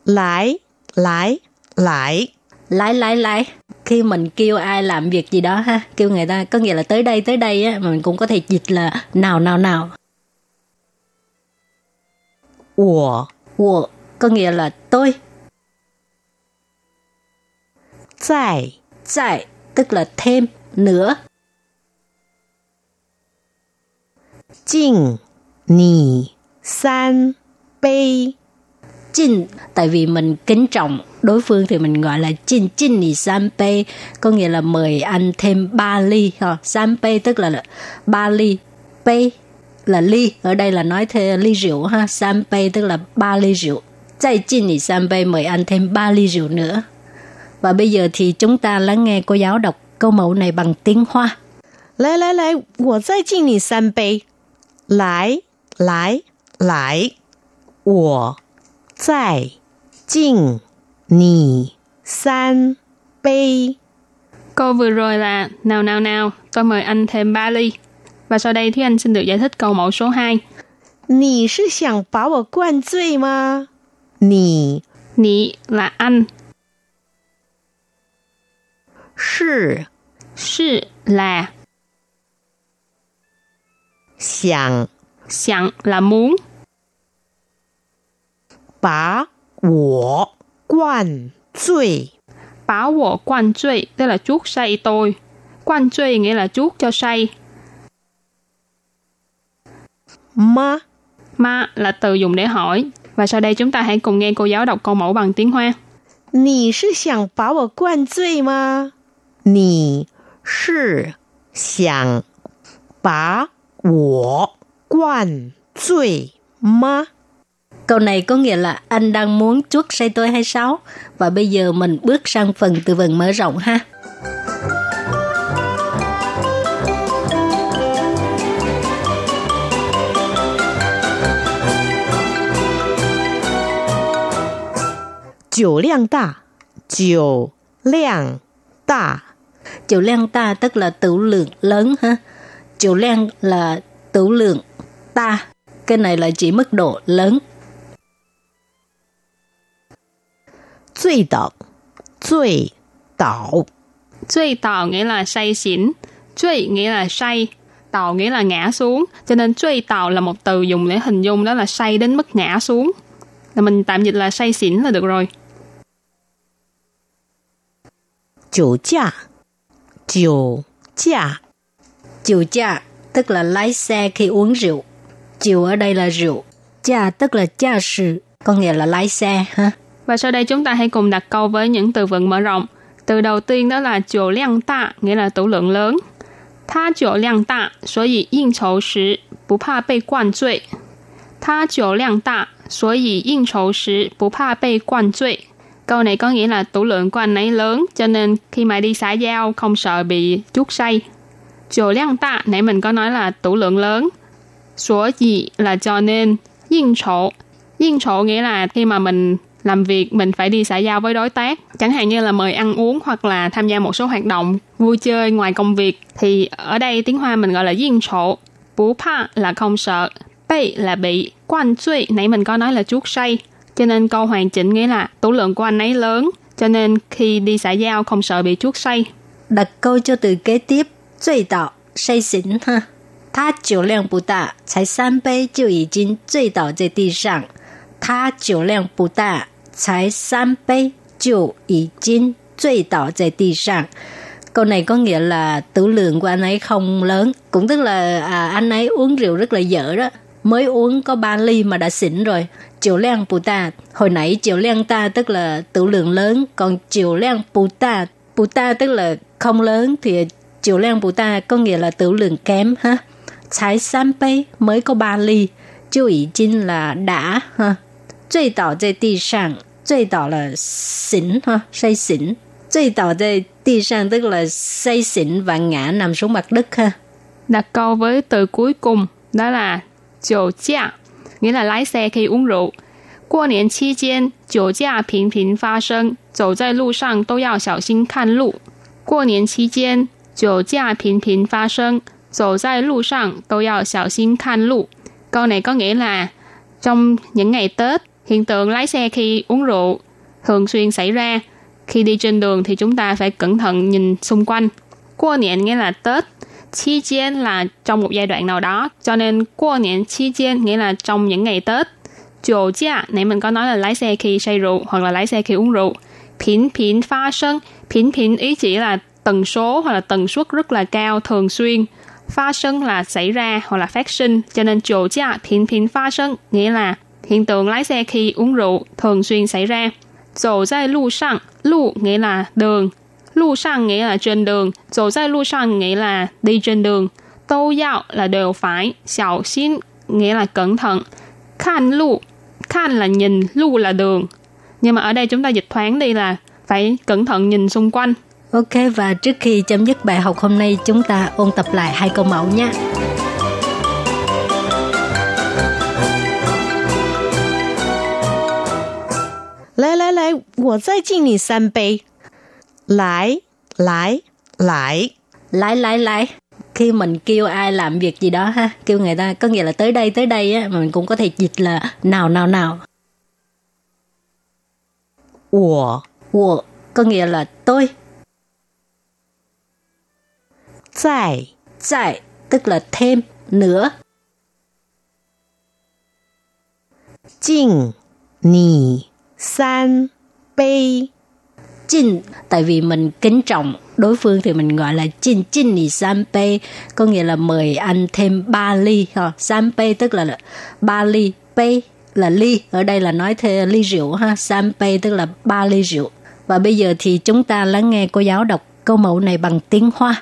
Lại, lại, lại. Lại, lại, lại. Khi mình kêu ai làm việc gì đó ha, kêu người ta, có nghĩa là tới đây, tới đây á, mà mình cũng có thể dịch là nào, nào, nào. Wo, wo, có nghĩa là tôi. Zài, zài, tức là thêm, nữa. Jìn, nì, san, bê. Jìn, tại vì mình kính trọng đối phương thì mình gọi là Jin Jin Nì San Pê, có nghĩa là mời anh thêm ba ly. San Pê tức là ba ly, Pê là ly, ở đây là nói thêm ly rượu ha. San Pê tức là ba ly rượu. Zài Jin Nì San Pê, mời anh thêm ba ly rượu nữa. Và bây giờ thì chúng ta lắng nghe cô giáo đọc câu mẫu này bằng tiếng Hoa. Lại lại lại, tôi zài jin nì san pê. Lại lại lại, tôi zài jin nì san bê. Câu vừa rồi là nào nào nào, tôi mời anh thêm ba ly. Và sau đây thì anh xin được giải thích câu mẫu số hai. Nì shì xiàng bǎ wǒ guàn zuì ma? Nì, nì là anh. Shì, shì là. Xiàng, xiàng là muốn. Bǎ wǒ quan truy. Bảo wo quan truy tức là chuốc say tôi. Quan truy nghĩa là chuốc cho say. Ma, ma là từ dùng để hỏi. Và sau đây chúng ta hãy cùng nghe cô giáo đọc câu mẫu bằng tiếng Hoa. Nì shì xiàng bảo wo quan truy ma? Nì shì xiàng bảo wo quan truy ma? Câu này có nghĩa là anh đang muốn chuốc say tôi hay sao? Và bây giờ mình bước sang phần từ vựng mở rộng ha. Chửu liang ta, chửu liang ta. Chửu liang ta tức là tửu lượng lớn ha. Chửu liang là tửu lượng ta. Cái này là chỉ mức độ lớn. Cui tạo, cui tạo, cui tạo nghĩa là say xỉn, cui nghĩa là say, tạo nghĩa là ngã xuống, cho nên cui tạo là một từ dùng để hình dung đó là say đến mức ngã xuống, là mình tạm dịch là say xỉn là được rồi. Chịu cha, chịu cha, chịu cha tức là lái xe khi uống rượu, chịu ở đây là rượu, cha tức là cha sự, có nghĩa là lái xe ha. Và sau đây chúng ta hãy cùng đặt câu với những từ vựng mở rộng. Từ đầu tiên đó là chửu liang ta, nghĩa là tửu lượng lớn. Tha chửu liang ta, so yi ying chou shi, bu pa bei guan zui. Tha chửu liang ta, so yi ying chou shi, bu pa bei guan zui. Câu này có nghĩa là tửu lượng của anh ấy lớn, cho nên khi mà đi xã giao không sợ bị chuốc say. Chửu liang ta, nãy mình có nói là tửu lượng lớn. Sở dĩ là cho nên. Yên chỗ. Yên chỗ nghĩa là khi mà mình làm việc, mình phải đi xã giao với đối tác. Chẳng hạn như là mời ăn uống hoặc là tham gia một số hoạt động vui chơi ngoài công việc. Thì ở đây tiếng Hoa mình gọi là yên chỗ. Bú pa là không sợ. Bị là bị. Quan suy, nãy mình có nói là chuốc say. Cho nên câu hoàn chỉnh nghĩa là tủ lượng của anh ấy lớn. Cho nên khi đi xã giao không sợ bị chuốc say. Đặt câu cho từ kế tiếp. Chơi đảo, say xỉn ha. Ta chịu lượng bù đạ, chai san bê chịu ý chín chơi đảo dây đi sẵn. Ta chịu lượng bù đạ, chai san bê chịu ý chín chơi đảo dây đi sẵn. Câu này có nghĩa là tủ lượng của anh ấy không lớn. Cũng tức là à, anh ấy uống rượu rất là dở đó. Mới uống có ba ly mà đã xỉn rồi. Chiều leng bù ta, hồi nãy chiều leng ta tức là tửu lượng lớn, còn chiều leng bù ta, bù ta tức là không lớn, thì chiều leng bù ta có nghĩa là tửu lượng kém ha. Chai san bê mới có ba ly, chú ý chính là đã ha. Chơi đảo dây tì sàng, chơi đảo là xỉn ha, say xỉn. Chơi đảo dây tì sàng tức là say xỉn và ngã nằm xuống mặt đất ha. Đặt câu với từ cuối cùng, đó là Chầu gia, nghĩa là lái xe khi uống rượu. Qua niên chi gian, chầu gia bình bình phát sinh, dẫu tại lũ sang đều phải cẩn thận xem lũ. Qua niên chi gian, chầu gia bình bình phát sinh, dẫu tại lũ sang đều phải cẩn thận xem lũ. Câu này có nghĩa là trong những ngày Tết, hiện tượng lái xe khi uống rượu thường xuyên xảy ra. Khi đi trên đường thì chúng ta phải cẩn thận nhìn xung quanh. Qua niên nghĩa là Tết. Chi gian là trong một giai đoạn nào đó, cho nên qua niên chi gian nghĩa là trong những ngày Tết. Chầu gia, nãy mình có nói là lái xe khi say rượu hoặc là lái xe khi uống rượu. Phiến phiến phát sinh, phiến phiến ý chỉ là tần số hoặc là tần suất rất là cao, thường xuyên. Phát sinh là xảy ra hoặc là phát sinh, cho nên chầu gia phiến phiến phát sinh nghĩa là hiện tượng lái xe khi uống rượu thường xuyên xảy ra. Dẫu tại lũ sang, lũ nghĩa là đường. Lũ sang nghĩa là trên đường, dẫu tại lũ sang nghĩa là đi trên đường. Tô dạo là đều phải, xảo xin nghĩa là cẩn thận. Khan lũ, khan là nhìn, lũ là đường. Nhưng mà ở đây chúng ta dịch thoáng đi là phải cẩn thận nhìn xung quanh. Ok, và trước khi chấm dứt bài học hôm nay, chúng ta ôn tập lại hai câu mẫu nha. Lại, lại, lại, tôi sẽ xin bạn ba ly. Lái, lái, lái. Lái, lái, lái. Khi mình kêu ai làm việc gì đó ha, kêu người ta có nghĩa là tới đây, tới đây á, mà mình cũng có thể dịch là nào, nào, nào. Wo. Wo có nghĩa là tôi. Zài. Zài tức là thêm, nữa. Jing ni san bei. Chinh, tại vì mình kính trọng đối phương thì mình gọi là chinh chinh ni sanpei, có nghĩa là mời anh thêm ba ly. Sanpei tức là ba ly, pei là ly, ở đây là nói thêm ly rượu ha. Sanpei tức là ba ly rượu. Và bây giờ thì chúng ta lắng nghe cô giáo đọc câu mẫu này bằng tiếng Hoa.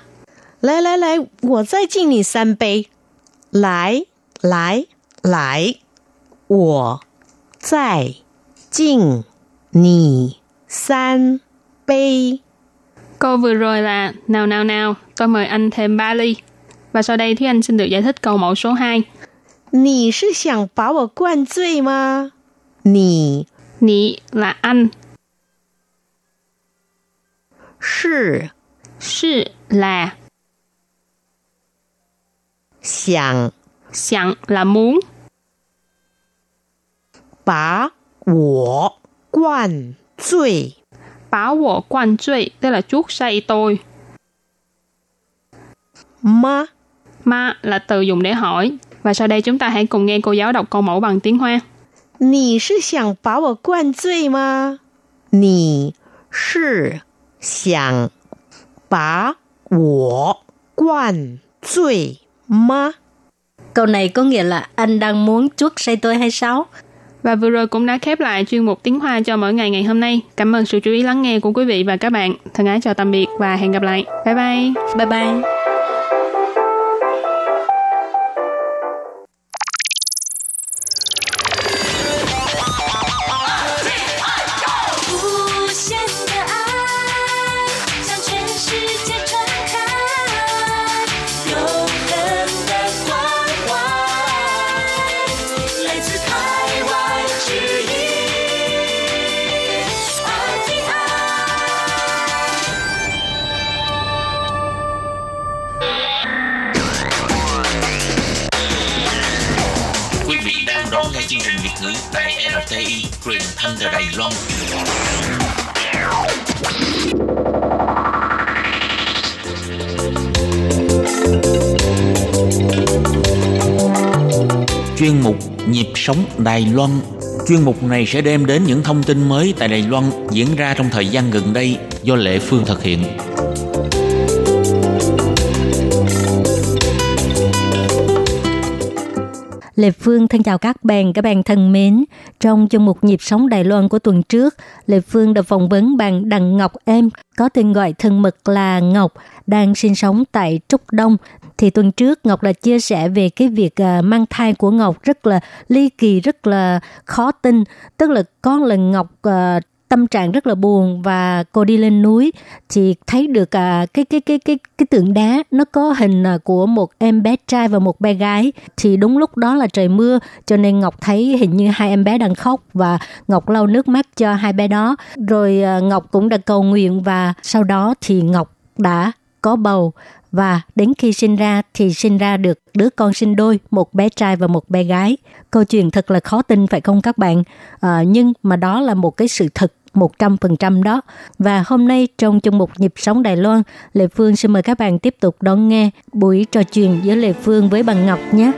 Lái lái lái, tôi sẽ chinh ni sanpei. Lái lái lái, tôi sẽ chinh ni san. Câu vừa rồi là nào nào nào, tôi mời anh thêm ba ly. Và sau đây Thúy Anh xin được giải thích câu mẫu số hai. Nì sư sẵn bảo wo guan zuì ma? Nì. Nì là anh. Sư. Sư là. Sẵn. Sẵn là muốn. Bảo wo guan zuì. Bảo wo quan truy, tức là chuốc say tôi. Ma. Ma là từ dùng để hỏi. Và sau đây chúng ta hãy cùng nghe cô giáo đọc câu mẫu bằng tiếng Hoa. Nì sư sẵn bảo wo quan truy ma? Nì sư sẵn bảo wo quan truy ma? Câu này có nghĩa là anh đang muốn chuốc say tôi hay sao? Và vừa rồi cũng đã khép lại chuyên mục tiếng Hoa cho mỗi ngày ngày hôm nay. Cảm ơn sự chú ý lắng nghe của quý vị và các bạn. Thân ái chào tạm biệt và hẹn gặp lại. Bye bye. Bye bye. đón nghe chương trình Việt ngữ tại rờ tê i, truyền thanh từ Đài Loan. Chuyên mục Nhịp sống Đài Loan. Chuyên mục này sẽ đem đến những thông tin mới tại Đài Loan diễn ra trong thời gian gần đây do Lệ Phương thực hiện. Lệ Phương thân chào các bạn, các bạn thân mến. Trong chương mục Nhịp sống Đài Loan của tuần trước, Lệ Phương đã phỏng vấn bạn Đặng Ngọc Em, có tên gọi thân mật là Ngọc, đang sinh sống tại Trúc Đông. Thì tuần trước Ngọc đã chia sẻ về cái việc mang thai của Ngọc rất là ly kỳ, rất là khó tin. Tức là có lần Ngọc uh, tâm trạng rất là buồn và cô đi lên núi thì thấy được à, cái cái cái cái cái tượng đá, nó có hình của một em bé trai và một bé gái. Thì đúng lúc đó là trời mưa, cho nên Ngọc thấy hình như hai em bé đang khóc và Ngọc lau nước mắt cho hai bé đó. Rồi à, Ngọc cũng đã cầu nguyện và sau đó thì Ngọc đã có bầu và đến khi sinh ra thì sinh ra được đứa con sinh đôi, một bé trai và một bé gái. Câu chuyện thật là khó tin phải không các bạn? À, nhưng mà đó là một cái sự thật một trăm phần trăm đó. Và hôm nay trong chương mục Nhịp sống Đài Loan, Lệ Phương xin mời các bạn tiếp tục đón nghe buổi trò chuyện giữa Lệ Phương với bạn Ngọc nhé.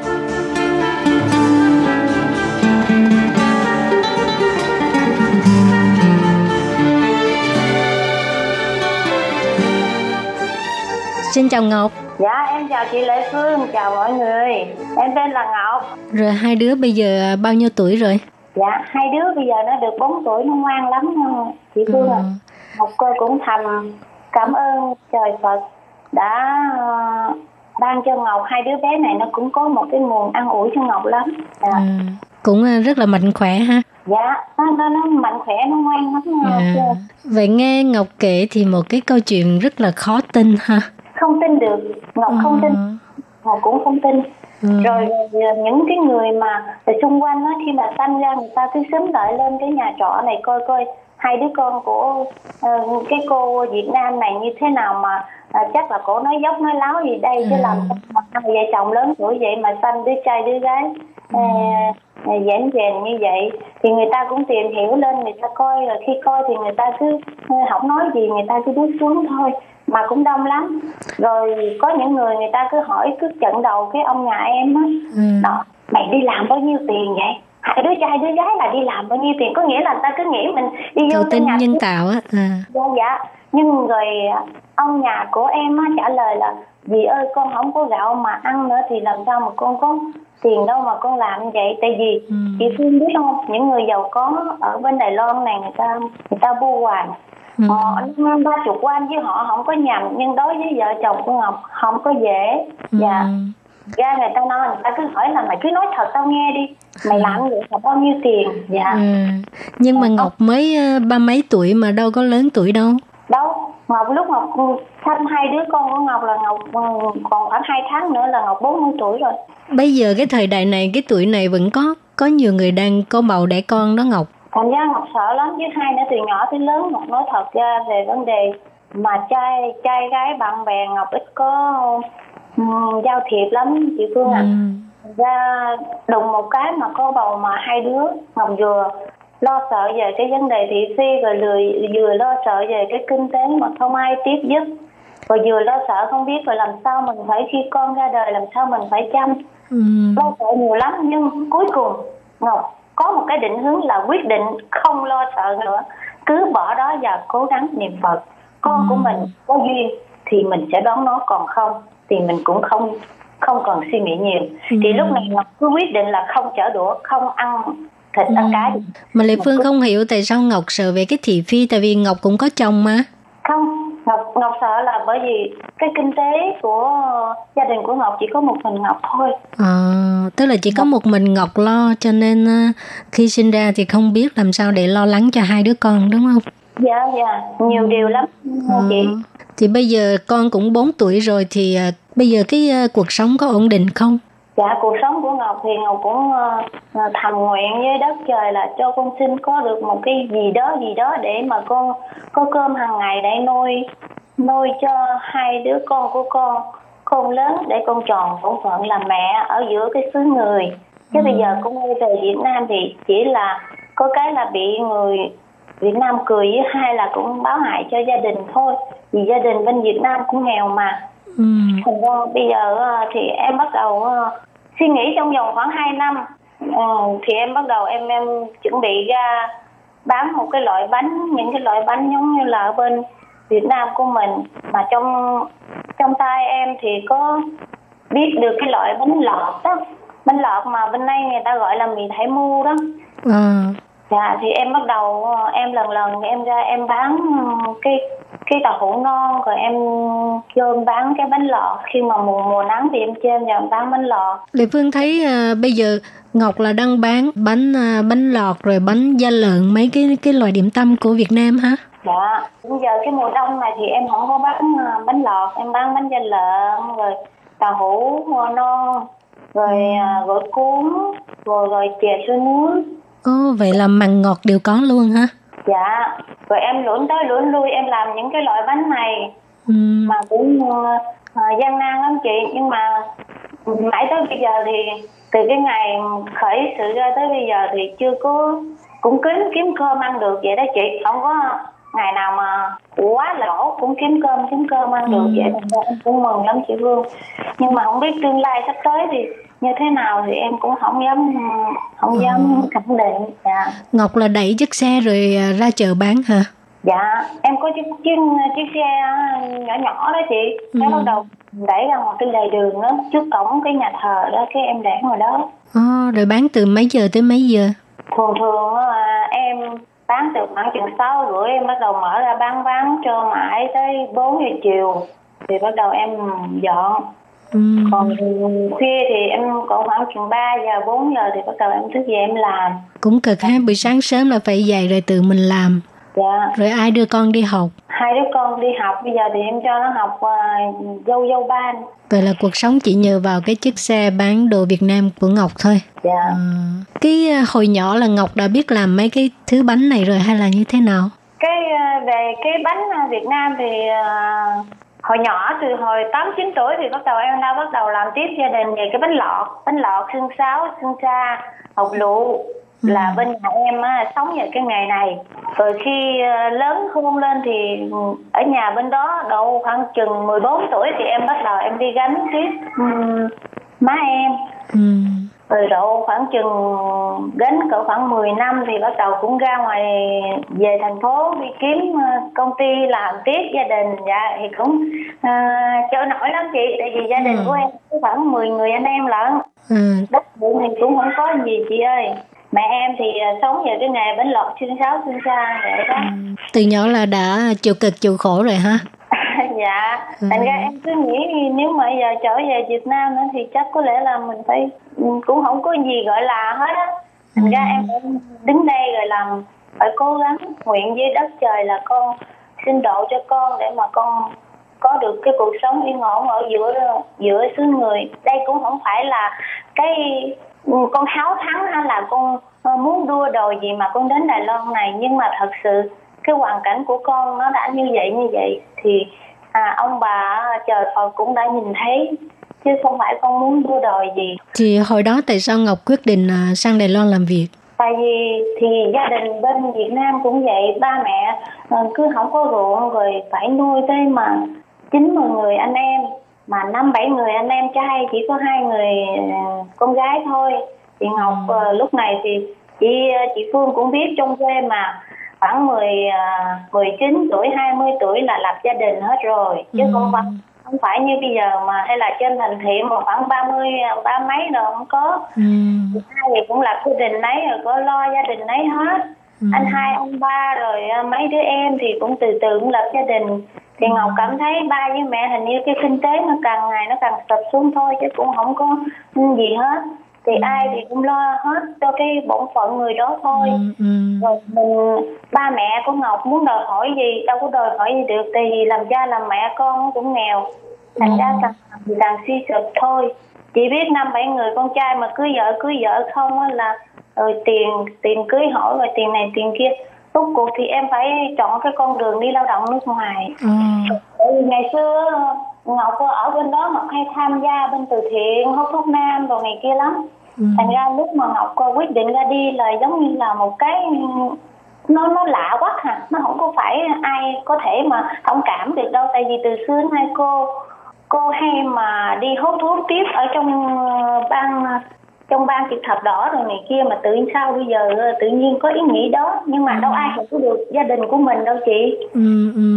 Xin chào Ngọc. Dạ, em chào chị Lệ Phương, chào mọi người. Em tên là Ngọc. Rồi hai đứa bây giờ bao nhiêu tuổi rồi? Dạ, hai đứa bây giờ nó được bốn tuổi, nó ngoan lắm chị Phương ạ. Ừ. Ngọc cô cũng thầm cảm ơn trời Phật đã ban cho Ngọc hai đứa bé này, nó cũng có một cái nguồn an ủi cho Ngọc lắm. Dạ. Ừ. Cũng rất là mạnh khỏe ha. Dạ, nó, nó, nó mạnh khỏe, nó ngoan lắm. À. Vậy nghe Ngọc kể thì một cái câu chuyện rất là khó tin ha. Không tin được, Ngọc ừ. không tin, Ngọc cũng không tin. Ừ. Rồi những cái người mà ở xung quanh đó, khi mà sanh ra người ta cứ xúm lại lên cái nhà trọ này coi coi hai đứa con của uh, cái cô Việt Nam này như thế nào mà uh, chắc là cổ nói dốc nói láo gì đây chứ ừ. làm hai vợ chồng lớn tuổi vậy mà sanh đứa trai đứa gái ừ. uh, dễn dàng như vậy. Thì người ta cũng tìm hiểu lên, người ta coi, rồi khi coi thì người ta cứ uh, không nói gì, người ta cứ bước xuống thôi. Mà cũng đông lắm. Rồi có những người người ta cứ hỏi, cứ chận đầu cái ông nhà em á, ừ. đó, mày đi làm bao nhiêu tiền vậy? Hai đứa trai đứa gái là đi làm bao nhiêu tiền? Có nghĩa là người ta cứ nghĩ mình đi vô cái nhà nhân tạo á. À. Dạ, dạ. Nhưng rồi ông nhà của em á trả lời là dì ơi, con không có gạo mà ăn nữa thì làm sao mà con có tiền đâu mà con làm như vậy. Tại vì ừ. chị Phương biết không, những người giàu có ở bên Đài Loan này người ta người ta bu hoài. Ừ. Họ năm ba chục quan với họ không có nhầm, nhưng đối với vợ chồng của Ngọc không có dễ. Dạ. Ừ. Ra người ta nói, người ta cứ hỏi là mày cứ nói thật tao nghe đi, mày làm được là bao nhiêu tiền. Dạ. Ừ. Nhưng mà Ngọc mới ba mấy tuổi mà đâu có lớn tuổi đâu. Đâu, Ngọc lúc Ngọc sanh hai đứa con của Ngọc là Ngọc còn khoảng hai tháng nữa là Ngọc bốn mươi tuổi rồi. Bây giờ cái thời đại này, cái tuổi này vẫn có có nhiều người đang có bầu đẻ con đó Ngọc. Thành ra Ngọc sợ lắm, với hai nữa từ nhỏ tới lớn Ngọc nói thật ra về vấn đề mà trai trai gái bạn bè Ngọc ít có um, giao thiệp lắm chị Phương ạ. À. Thành ra đụng một cái mà có bầu mà hai đứa, Ngọc vừa lo sợ về cái vấn đề thị phi, rồi lười, vừa lo sợ về cái kinh tế mà không ai tiếp giúp, rồi vừa lo sợ không biết rồi làm sao mình phải khi con ra đời làm sao mình phải chăm. Ừ. Lo sợ nhiều lắm, nhưng cuối cùng Ngọc có một cái định hướng là quyết định không lo sợ nữa, cứ bỏ đó và cố gắng niệm Phật. Con ừ. của mình có duyên thì mình sẽ đón nó, còn không thì mình cũng không không còn suy nghĩ nhiều. Ừ. Thì lúc này Ngọc cứ quyết định là không chở đũa, không ăn thịt, ừ. ăn cá. Mà Lệ Phương cứ... không hiểu tại sao Ngọc sợ về cái thị phi, tại vì Ngọc cũng có chồng mà. Không, Ngọc Ngọc sợ là bởi vì cái kinh tế của gia đình của Ngọc chỉ có một mình Ngọc thôi. À, tức là chỉ có một mình Ngọc lo, cho nên khi sinh ra thì không biết làm sao để lo lắng cho hai đứa con đúng không? Dạ, dạ, nhiều ừ. điều lắm à, chị. Thì bây giờ con cũng bốn tuổi rồi thì bây giờ cái cuộc sống có ổn định không? Dạ, cuộc sống của Ngọc thì Ngọc cũng uh, thầm nguyện với đất trời là cho con xin có được một cái gì đó gì đó để mà con có cơm hàng ngày để nuôi nuôi cho hai đứa con của con, con lớn để con tròn bổn phận làm mẹ ở giữa cái xứ người. Chứ ừ. bây giờ cũng quay về Việt Nam thì chỉ là có cái là bị người Việt Nam cười, với hai là cũng báo hại cho gia đình thôi, vì gia đình bên Việt Nam cũng nghèo mà. Ừ. Thành ra bây giờ thì em bắt đầu suy nghĩ trong vòng khoảng hai năm, ừ, thì em bắt đầu em em chuẩn bị ra bán một cái loại bánh, những cái loại bánh giống như là ở bên Việt Nam của mình, mà trong trong tay em thì có biết được cái loại bánh lọt đó, bánh lọt mà bên đây người ta gọi là mì thải mu đó. Ừ. Dạ, thì em bắt đầu em lần lần em ra em bán cái cái tàu hũ non, rồi em chôm bán cái bánh lọt. Khi mà mùa mùa nắng thì em chôm và em bán bánh lọt. Lệ Phương thấy à, bây giờ Ngọc là đang bán bánh à, bánh lọt rồi bánh da lợn, mấy cái cái loại điểm tâm của Việt Nam hả? Dạ, bây giờ cái mùa đông này thì em không có bán à, bánh lọt, em bán bánh da lợn rồi tàu hũ non rồi à, gỏi cuốn rồi rồi chè sôi nước. Ồ, vậy là mặn ngọt đều có luôn hả? Dạ, rồi em lũn tới lũn lui em làm những cái loại bánh này ừ. mà cũng uh, gian nan lắm chị, nhưng mà mãi tới bây giờ thì từ cái ngày khởi sự ra tới bây giờ thì chưa có, cũng kiếm kiếm cơm ăn được vậy đó chị, không có ngày nào mà quá lỗ cũng kiếm cơm kiếm cơm ăn được ừ. vậy, em cũng mừng lắm chị Vương. Nhưng mà không biết tương lai sắp tới thì như thế nào thì em cũng không dám không dám ừ. khẳng định. Dạ. Ngọc là đẩy chiếc xe rồi ra chợ bán hả? Dạ, em có chiếc chiếc, chiếc xe nhỏ nhỏ đó chị, ừ. nó bắt đầu đẩy ra ngoài cái lề đường đó, trước cổng cái nhà thờ đó, cái em để ngoài đó. À, rồi bán từ mấy giờ tới mấy giờ? Thường thường là em bán từ khoảng chừng sáu rưỡi em bắt đầu mở ra bán bán cho mãi tới bốn giờ chiều thì bắt đầu em dọn. Ừ. Còn khuya thì em có khoảng chừng ba giờ bốn giờ thì bắt đầu em thức dậy em làm. Cũng cực ha, buổi sáng sớm là phải dậy rồi tự mình làm. Dạ. Rồi ai đưa con đi học? Hai đứa con đi học, bây giờ thì em cho nó học uh, dâu dâu ban. Vậy là cuộc sống chỉ nhờ vào cái chiếc xe bán đồ Việt Nam của Ngọc thôi. Dạ. À, cái hồi nhỏ là Ngọc đã biết làm mấy cái thứ bánh này rồi hay là như thế nào? Cái về cái bánh Việt Nam thì uh, hồi nhỏ từ hồi tám chín tuổi thì bắt đầu em đã bắt đầu làm tiếp gia đình về cái bánh lọt, bánh lọt xương sáo, xương tra, hột lựu. Ừ. Là bên nhà em á, sống về cái nghề này. Rồi khi lớn khôn lên thì ở nhà bên đó độ khoảng chừng mười bốn tuổi thì em bắt đầu em đi gánh tiếp um, má em. Ừ. Rồi độ khoảng chừng gánh cỡ khoảng mười năm thì bắt đầu cũng ra ngoài về thành phố đi kiếm công ty làm tiếp gia đình. Dạ, thì cũng uh, chở nổi lắm chị, tại vì gia đình ừ. của em có khoảng mười người anh em lận. Ừ. Đất ruộng thì cũng không có gì chị ơi. Mẹ em thì sống về cái nghề bánh lọt xương sáo xương xa vậy đó. Ừ. Từ nhỏ là đã chịu cực chịu khổ rồi ha. Dạ, ừ. thành ra em cứ nghĩ nếu mà giờ trở về Việt Nam nữa thì chắc có lẽ là mình phải cũng không có gì gọi là hết á. Thành ừ. ra em đứng đây rồi làm phải cố gắng nguyện với đất trời là con xin độ cho con để mà con có được cái cuộc sống yên ổn ở giữa giữa xứ người. Đây cũng không phải là cái con háo thắng hay là con muốn đua đòi gì mà con đến Đài Loan này, nhưng mà thật sự cái hoàn cảnh của con nó đã như vậy như vậy thì à, ông bà trời Phật cũng đã nhìn thấy, chứ không phải con muốn đua đòi gì. Thì hồi đó tại sao Ngọc quyết định sang Đài Loan làm việc? Tại vì thì gia đình bên Việt Nam cũng vậy, ba mẹ cứ không có ruộng rồi phải nuôi tới mà chín mười người anh em, mà năm bảy người anh em trai chỉ có hai người con gái thôi. Chị Ngọc lúc này thì chị chị Phương cũng biết trong quê mà khoảng mười mười chín tuổi hai mươi tuổi là lập gia đình hết rồi, chứ ừ. không phải không phải như bây giờ mà hay là trên thành thị mà khoảng ba mươi ba mấy rồi không có. ừ. Hai thì cũng lập gia đình ấy rồi, có lo gia đình ấy hết. ừ. Anh hai ông ba rồi mấy đứa em thì cũng từ từ cũng lập gia đình. Thì Ngọc cảm thấy ba với mẹ hình như cái kinh tế nó càng ngày nó càng sụp xuống thôi, chứ cũng không có gì hết. Thì ừ. ai thì cũng lo hết cho cái bổn phận người đó thôi. ừ. Ừ. Rồi mình, ba mẹ của Ngọc muốn đòi hỏi gì, đâu có đòi hỏi gì được. Tại vì làm cha làm mẹ con cũng nghèo, thành ừ. ra càng, càng suy sụp thôi. Chỉ biết năm bảy người con trai mà cưới vợ cưới vợ không á là rồi tiền tiền cưới hỏi rồi tiền này tiền kia. Lúc cuộc thì em phải chọn cái con đường đi lao động nước ngoài. ừ. Ngày xưa Ngọc ở bên đó Ngọc hay tham gia bên từ thiện hút thuốc nam rồi này kia lắm. Thành ra lúc mà Ngọc quyết định ra đi là giống như là một cái nó nó lạ quá hả, nó không có phải ai có thể mà thông cảm được đâu, tại vì từ xưa đến nay cô cô hay mà đi hút thuốc tiếp ở trong ban trong ban chữ thập đỏ rồi này kia, mà tự nhiên sao bây giờ tự nhiên có ý nghĩ đó, nhưng mà ừ. đâu ai hiểu được gia đình của mình đâu chị, ừ, ừ.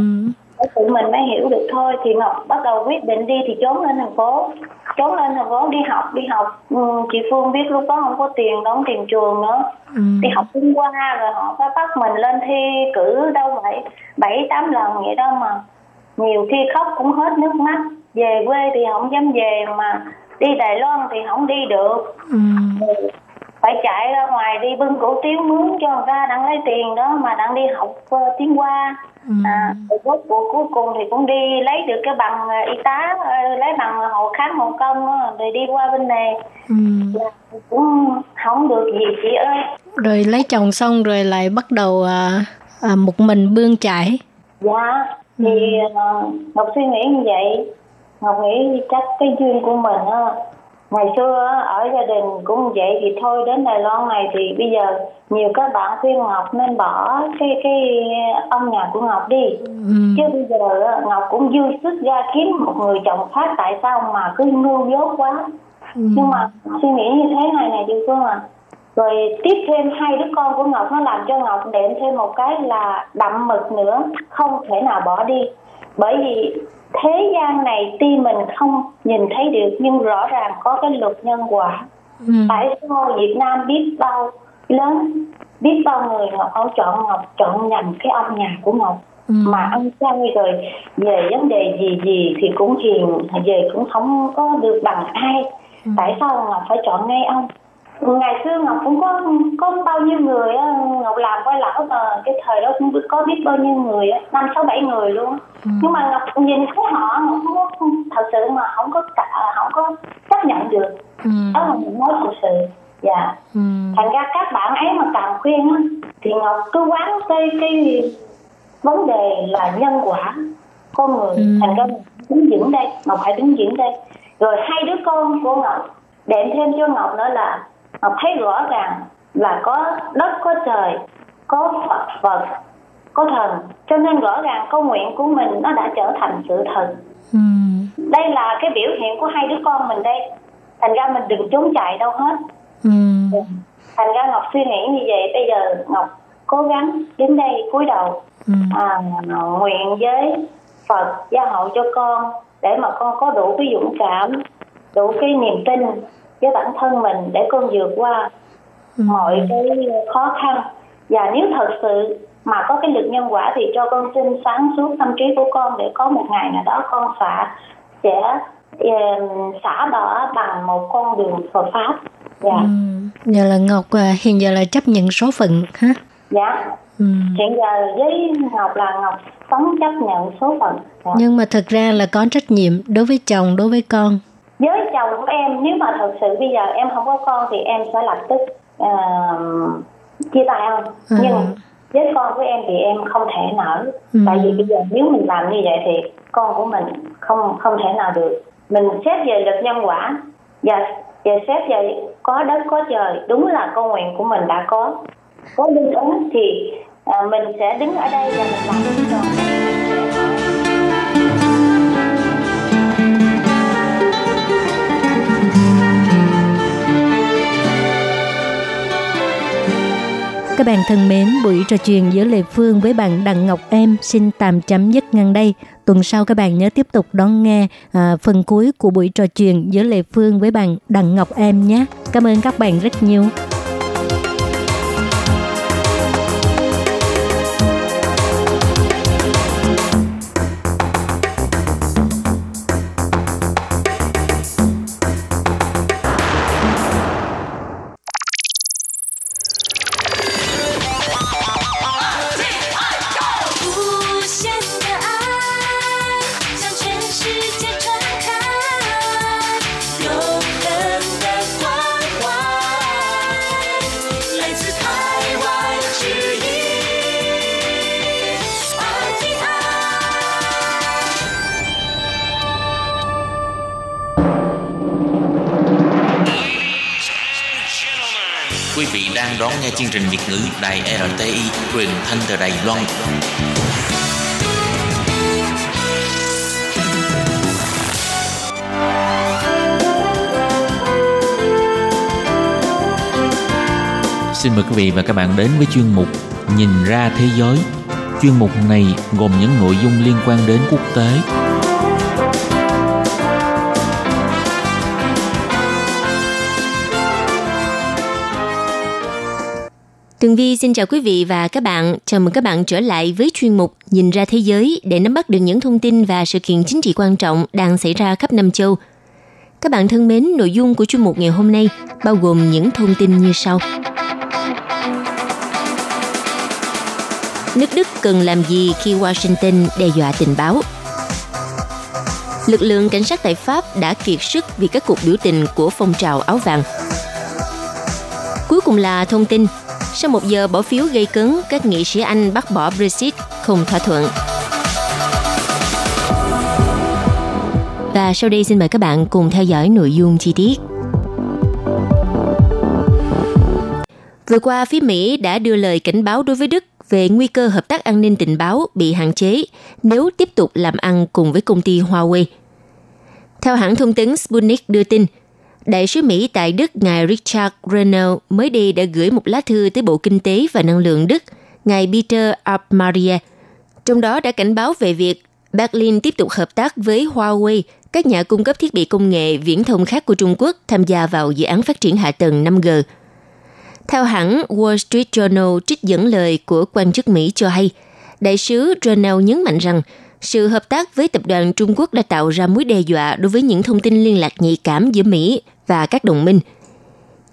tự mình mới hiểu được thôi. Thì Ngọc bắt đầu quyết định đi thì trốn lên thành phố, trốn lên thành phố đi học, đi học ừ, chị Phương biết lúc đó không có tiền đóng tiền trường nữa, ừ. đi học cũng qua rồi họ phải bắt mình lên thi cử đâu vậy bảy tám lần vậy đó, mà nhiều khi khóc cũng hết nước mắt. Về quê thì không dám về, mà đi Đài Loan thì không đi được, ừ. phải chạy ra ngoài đi bưng củ tiếu mướn cho người ta đang lấy tiền đó mà đang đi học uh, tiếng Hoa. Ừ. À, cuối cuối cùng thì cũng đi lấy được cái bằng y tá, lấy bằng hộ khám hộ công rồi đi qua bên này, ừ. cũng không được gì chị ơi. Rồi lấy chồng xong rồi lại bắt đầu à, à, một mình bươn chải. Dạ, thì ừ. Ngọc suy nghĩ như vậy, Ngọc nghĩ chắc cái duyên của mình á. Ngày xưa ở gia đình cũng vậy, thì thôi đến Đài Loan này thì bây giờ nhiều các bạn khuyên Ngọc nên bỏ cái cái ông nhà của Ngọc đi, ừ. chứ bây giờ Ngọc cũng dư sức ra kiếm một người chồng khác, tại sao mà cứ ngu dốt quá, ừ. nhưng mà suy nghĩ như thế này này chị Phương à. Rồi tiếp thêm hai đứa con của Ngọc, nó làm cho Ngọc đệm thêm một cái là đậm mực nữa, không thể nào bỏ đi. Bởi vì thế gian này tuy mình không nhìn thấy được nhưng rõ ràng có cái luật nhân quả. Ừ. Tại sao Việt Nam biết bao lớn, biết bao người Ngọc không chọn Ngọc, chọn nhầm cái ông nhà của Ngọc. Ừ. Mà ông trai rồi về vấn đề gì gì thì cũng hiền, về cũng không có được bằng ai. Ừ. Tại sao Ngọc phải chọn ngay ông? Ngày xưa Ngọc cũng có có bao nhiêu người á, Ngọc làm quay lão mà cái thời đó cũng có biết bao nhiêu người á, năm sáu bảy người luôn, ừ. nhưng mà Ngọc nhìn thấy họ Ngọc không thật sự mà không có không có chấp nhận được, ừ. đó là một mối thực sự. Dạ, ừ. thành ra các bạn ấy mà càng khuyên á thì Ngọc cứ quán cái cái vấn đề là nhân quả con người, ừ. thành ra đứng vững đây, Ngọc phải đứng vững đây. Rồi hai đứa con của Ngọc đệm thêm cho Ngọc nữa là Ngọc thấy rõ ràng là có đất, có trời, có Phật, Phật, có thần. Cho nên rõ ràng câu nguyện của mình nó đã trở thành sự thật. Ừ. Đây là cái biểu hiện của hai đứa con mình đây. Thành ra mình đừng trốn chạy đâu hết. Ừ. Thành ra Ngọc suy nghĩ như vậy. Bây giờ Ngọc cố gắng đến đây cúi đầu, ừ. à, nguyện với Phật gia hộ cho con, để mà con có đủ cái dũng cảm, đủ cái niềm tin với bản thân mình để con vượt qua mọi cái khó khăn. Và nếu thật sự mà có cái lực nhân quả thì cho con xin sáng suốt tâm trí của con, để có một ngày nào đó con xả, sẽ um, xả bỏ bằng một con đường Phật Pháp. Dạ. Ừ. Giờ là Ngọc hiện giờ là chấp nhận số phận ha? Dạ. Ừ. Hiện giờ với Ngọc là Ngọc sống chấp nhận số phận. Dạ. Nhưng mà thật ra là có trách nhiệm đối với chồng, đối với con. Với chồng của em, nếu mà thật sự bây giờ em không có con thì em sẽ lập tức uh, chia tay ông. Ừ. Nhưng với con của em thì em không thể nở. Ừ. Tại vì bây giờ nếu mình làm như vậy thì con của mình không không thể nào được. Mình xét về lực nhân quả và và xét về có đất có trời, đúng là câu nguyện của mình đã có. Có linh ứng thì uh, mình sẽ đứng ở đây và mình làm cho các bạn thân mến, buổi trò chuyện giữa Lệ Phương với bạn Đặng Ngọc Em xin tạm chấm dứt ngang đây. Tuần sau các bạn nhớ tiếp tục đón nghe à, phần cuối của buổi trò chuyện giữa Lệ Phương với bạn Đặng Ngọc Em nhé. Cảm ơn các bạn rất nhiều. Quý vị đang đón nghe chương trình Việt ngữ Đài rờ tê i truyền thanh từ Đài Loan. Xin mời quý vị và các bạn đến với chuyên mục Nhìn ra thế giới. Chuyên mục này gồm những nội dung liên quan đến quốc tế. Tường Vi xin chào quý vị và các bạn. Chào mừng các bạn trở lại với chuyên mục Nhìn ra thế giới để nắm bắt được những thông tin và sự kiện chính trị quan trọng đang xảy ra khắp năm châu. Các bạn thân mến, nội dung của chuyên mục ngày hôm nay bao gồm những thông tin như sau. Nước Đức cần làm gì khi Washington đe dọa tình báo? Lực lượng cảnh sát tại Pháp đã kiệt sức vì các cuộc biểu tình của phong trào áo vàng. Cuối cùng là thông tin. Sau một giờ bỏ phiếu gây cấn, các nghị sĩ Anh bác bỏ Brexit không thỏa thuận. Và sau đây xin mời các bạn cùng theo dõi nội dung chi tiết. Vừa qua, phía Mỹ đã đưa lời cảnh báo đối với Đức về nguy cơ hợp tác an ninh tình báo bị hạn chế nếu tiếp tục làm ăn cùng với công ty Huawei. Theo hãng thông tấn Sputnik đưa tin, Đại sứ Mỹ tại Đức ngài Richard Renault mới đây đã gửi một lá thư tới Bộ Kinh tế và Năng lượng Đức ngài Peter Arp Maria, trong đó đã cảnh báo về việc Berlin tiếp tục hợp tác với Huawei, các nhà cung cấp thiết bị công nghệ viễn thông khác của Trung Quốc tham gia vào dự án phát triển hạ tầng năm G. Theo hãng Wall Street Journal trích dẫn lời của quan chức Mỹ cho hay, Đại sứ Renault nhấn mạnh rằng sự hợp tác với tập đoàn Trung Quốc đã tạo ra mối đe dọa đối với những thông tin liên lạc nhạy cảm giữa Mỹ và các đồng minh.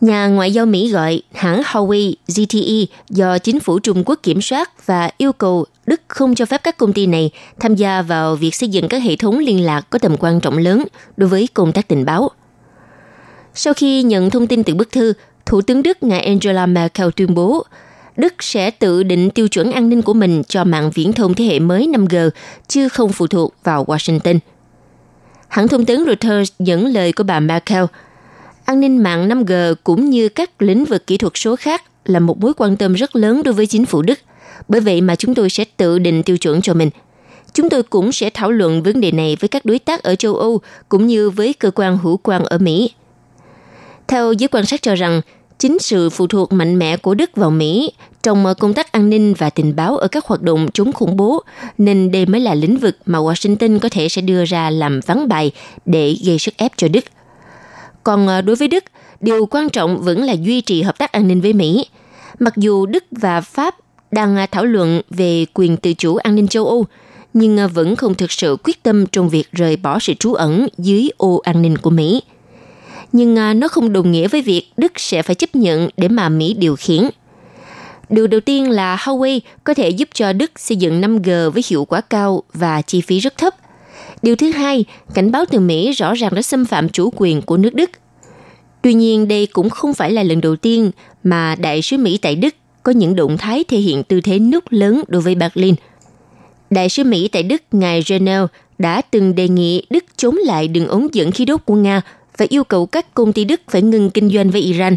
Nhà ngoại giao Mỹ gọi hãng Huawei Z T E do chính phủ Trung Quốc kiểm soát và yêu cầu Đức không cho phép các công ty này tham gia vào việc xây dựng các hệ thống liên lạc có tầm quan trọng lớn đối với công tác tình báo. Sau khi nhận thông tin từ bức thư, Thủ tướng Đức ngài Angela Merkel tuyên bố Đức sẽ tự định tiêu chuẩn an ninh của mình cho mạng viễn thông thế hệ mới năm G, chứ không phụ thuộc vào Washington. Hãng thông tấn Reuters dẫn lời của bà Merkel, an ninh mạng năm G cũng như các lĩnh vực kỹ thuật số khác là một mối quan tâm rất lớn đối với chính phủ Đức, bởi vậy mà chúng tôi sẽ tự định tiêu chuẩn cho mình. Chúng tôi cũng sẽ thảo luận vấn đề này với các đối tác ở châu Âu cũng như với cơ quan hữu quan ở Mỹ. Theo giới quan sát cho rằng, chính sự phụ thuộc mạnh mẽ của Đức vào Mỹ trong công tác an ninh và tình báo ở các hoạt động chống khủng bố, nên đây mới là lĩnh vực mà Washington có thể sẽ đưa ra làm ván bài để gây sức ép cho Đức. Còn đối với Đức, điều quan trọng vẫn là duy trì hợp tác an ninh với Mỹ. Mặc dù Đức và Pháp đang thảo luận về quyền tự chủ an ninh châu Âu, nhưng vẫn không thực sự quyết tâm trong việc rời bỏ sự trú ẩn dưới ô an ninh của Mỹ. Nhưng nó không đồng nghĩa với việc Đức sẽ phải chấp nhận để mà Mỹ điều khiển. Điều đầu tiên là Huawei có thể giúp cho Đức xây dựng năm G với hiệu quả cao và chi phí rất thấp. Điều thứ hai, cảnh báo từ Mỹ rõ ràng đã xâm phạm chủ quyền của nước Đức. Tuy nhiên, đây cũng không phải là lần đầu tiên mà Đại sứ Mỹ tại Đức có những động thái thể hiện tư thế nước lớn đối với Berlin. Đại sứ Mỹ tại Đức ngài Grenell đã từng đề nghị Đức chống lại đường ống dẫn khí đốt của Nga và yêu cầu các công ty Đức phải ngừng kinh doanh với Iran.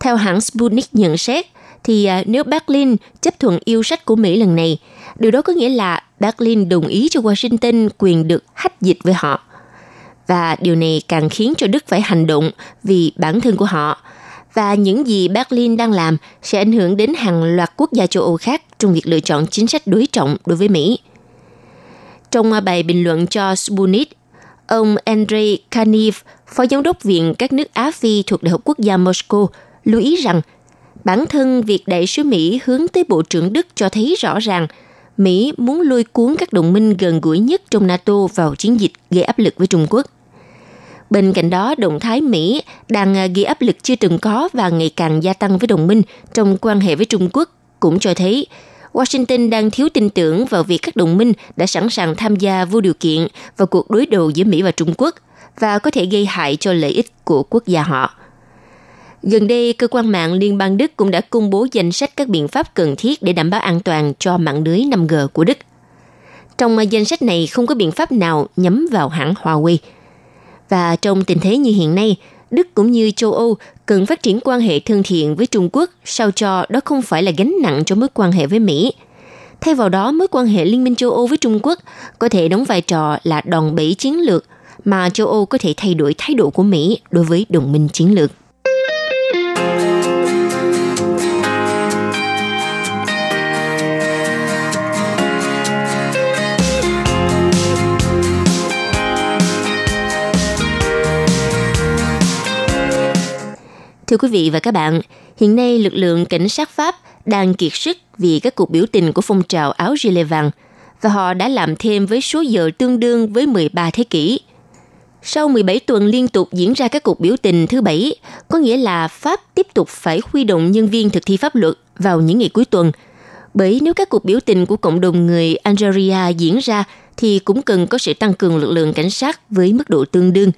Theo hãng Sputnik nhận xét, thì nếu Berlin chấp thuận yêu sách của Mỹ lần này, điều đó có nghĩa là Berlin đồng ý cho Washington quyền được hách dịch với họ. Và điều này càng khiến cho Đức phải hành động vì bản thân của họ. Và những gì Berlin đang làm sẽ ảnh hưởng đến hàng loạt quốc gia châu Âu khác trong việc lựa chọn chính sách đối trọng đối với Mỹ. Trong bài bình luận cho Sputnik, ông Andre Karniv, phó giám đốc Viện các nước Á Phi thuộc Đại học Quốc gia Moscow, lưu ý rằng bản thân việc đại sứ Mỹ hướng tới Bộ trưởng Đức cho thấy rõ ràng Mỹ muốn lôi cuốn các đồng minh gần gũi nhất trong NATO vào chiến dịch gây áp lực với Trung Quốc. Bên cạnh đó, động thái Mỹ đang gây áp lực chưa từng có và ngày càng gia tăng với đồng minh trong quan hệ với Trung Quốc cũng cho thấy Washington đang thiếu tin tưởng vào việc các đồng minh đã sẵn sàng tham gia vô điều kiện vào cuộc đối đầu giữa Mỹ và Trung Quốc và có thể gây hại cho lợi ích của quốc gia họ. Gần đây, cơ quan mạng Liên bang Đức cũng đã công bố danh sách các biện pháp cần thiết để đảm bảo an toàn cho mạng lưới năm G của Đức. Trong danh sách này không có biện pháp nào nhắm vào hãng Huawei. Và trong tình thế như hiện nay, Đức cũng như châu Âu cần phát triển quan hệ thân thiện với Trung Quốc, sao cho đó không phải là gánh nặng cho mối quan hệ với Mỹ. Thay vào đó, mối quan hệ Liên minh châu Âu với Trung Quốc có thể đóng vai trò là đòn bẩy chiến lược mà châu Âu có thể thay đổi thái độ của Mỹ đối với đồng minh chiến lược. Thưa quý vị và các bạn, hiện nay lực lượng cảnh sát Pháp đang kiệt sức vì các cuộc biểu tình của phong trào áo gilet vàng và họ đã làm thêm với số giờ tương đương với mười ba thế kỷ. Sau mười bảy tuần liên tục diễn ra các cuộc biểu tình thứ Bảy, có nghĩa là Pháp tiếp tục phải huy động nhân viên thực thi pháp luật vào những ngày cuối tuần. Bởi nếu các cuộc biểu tình của cộng đồng người Algeria diễn ra thì cũng cần có sự tăng cường lực lượng cảnh sát với mức độ tương đương.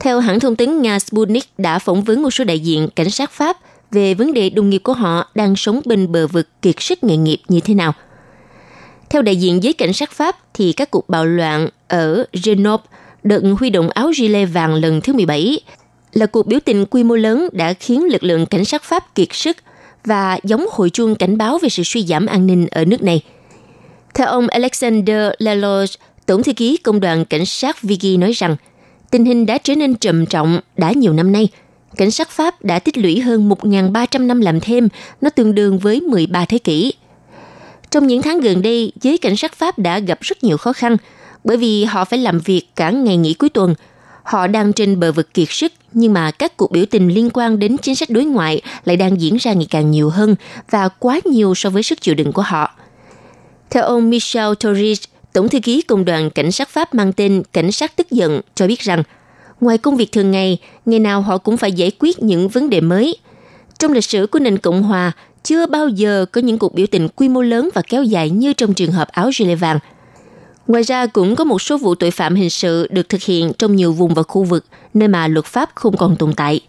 Theo hãng thông tấn Nga Sputnik đã phỏng vấn một số đại diện cảnh sát Pháp về vấn đề đồng nghiệp của họ đang sống bên bờ vực kiệt sức nghề nghiệp như thế nào. Theo đại diện giới cảnh sát Pháp thì các cuộc bạo loạn ở Grenoble đợt huy động áo gilet vàng lần thứ mười bảy là cuộc biểu tình quy mô lớn đã khiến lực lượng cảnh sát Pháp kiệt sức và giống hồi chuông cảnh báo về sự suy giảm an ninh ở nước này. Theo ông Alexander Lalage, Tổng thư ký Công đoàn Cảnh sát Vichy nói rằng tình hình đã trở nên trầm trọng đã nhiều năm nay. Cảnh sát Pháp đã tích lũy hơn một nghìn ba trăm năm làm thêm, nó tương đương với mười ba thế kỷ. Trong những tháng gần đây, giới cảnh sát Pháp đã gặp rất nhiều khó khăn, bởi vì họ phải làm việc cả ngày nghỉ cuối tuần. Họ đang trên bờ vực kiệt sức, nhưng mà các cuộc biểu tình liên quan đến chính sách đối ngoại lại đang diễn ra ngày càng nhiều hơn và quá nhiều so với sức chịu đựng của họ. Theo ông Michel Torres, Tổng thư ký Công đoàn Cảnh sát Pháp mang tên Cảnh sát Tức giận cho biết rằng, ngoài công việc thường ngày, ngày nào họ cũng phải giải quyết những vấn đề mới. Trong lịch sử của nền Cộng Hòa, chưa bao giờ có những cuộc biểu tình quy mô lớn và kéo dài như trong trường hợp áo gilet vàng. Ngoài ra, cũng có một số vụ tội phạm hình sự được thực hiện trong nhiều vùng và khu vực, nơi mà luật pháp không còn tồn tại.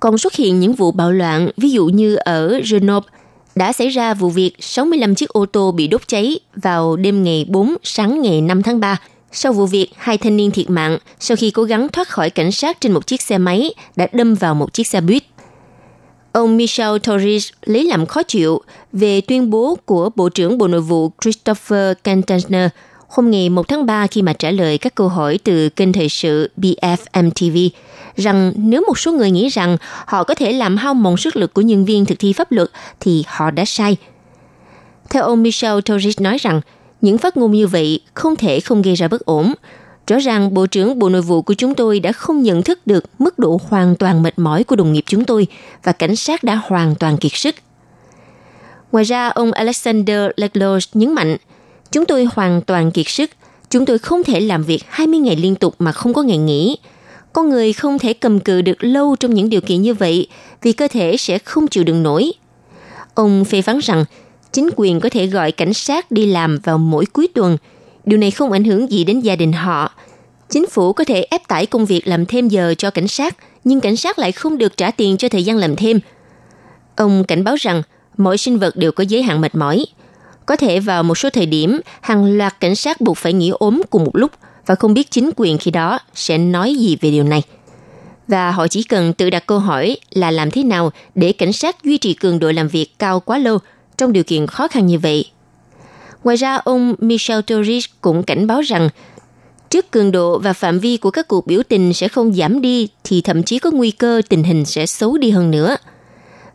Còn xuất hiện những vụ bạo loạn, ví dụ như ở Grenoble, đã xảy ra vụ việc sáu mươi lăm chiếc ô tô bị đốt cháy vào đêm ngày bốn, sáng ngày năm tháng ba. Sau vụ việc, hai thanh niên thiệt mạng sau khi cố gắng thoát khỏi cảnh sát trên một chiếc xe máy đã đâm vào một chiếc xe buýt. Ông Michel Torres lấy làm khó chịu về tuyên bố của Bộ trưởng Bộ Nội vụ Christopher Cantner hôm ngày một tháng ba khi mà trả lời các câu hỏi từ kênh thời sự B F M T V rằng nếu một số người nghĩ rằng họ có thể làm hao mòn sức lực của nhân viên thực thi pháp luật thì họ đã sai. Theo ông Michel Torres nói rằng, những phát ngôn như vậy không thể không gây ra bất ổn. Rõ ràng Bộ trưởng Bộ Nội vụ của chúng tôi đã không nhận thức được mức độ hoàn toàn mệt mỏi của đồng nghiệp chúng tôi và cảnh sát đã hoàn toàn kiệt sức. Ngoài ra, ông Alexander Leclerc nhấn mạnh, chúng tôi hoàn toàn kiệt sức, chúng tôi không thể làm việc hai mươi ngày liên tục mà không có ngày nghỉ. Con người không thể cầm cự được lâu trong những điều kiện như vậy vì cơ thể sẽ không chịu đựng nổi. Ông phê phán rằng, chính quyền có thể gọi cảnh sát đi làm vào mỗi cuối tuần. Điều này không ảnh hưởng gì đến gia đình họ. Chính phủ có thể ép tải công việc làm thêm giờ cho cảnh sát, nhưng cảnh sát lại không được trả tiền cho thời gian làm thêm. Ông cảnh báo rằng, mọi sinh vật đều có giới hạn mệt mỏi. Có thể vào một số thời điểm, hàng loạt cảnh sát buộc phải nghỉ ốm cùng một lúc và không biết chính quyền khi đó sẽ nói gì về điều này. Và họ chỉ cần tự đặt câu hỏi là làm thế nào để cảnh sát duy trì cường độ làm việc cao quá lâu trong điều kiện khó khăn như vậy. Ngoài ra, ông Michel Torres cũng cảnh báo rằng trước cường độ và phạm vi của các cuộc biểu tình sẽ không giảm đi thì thậm chí có nguy cơ tình hình sẽ xấu đi hơn nữa.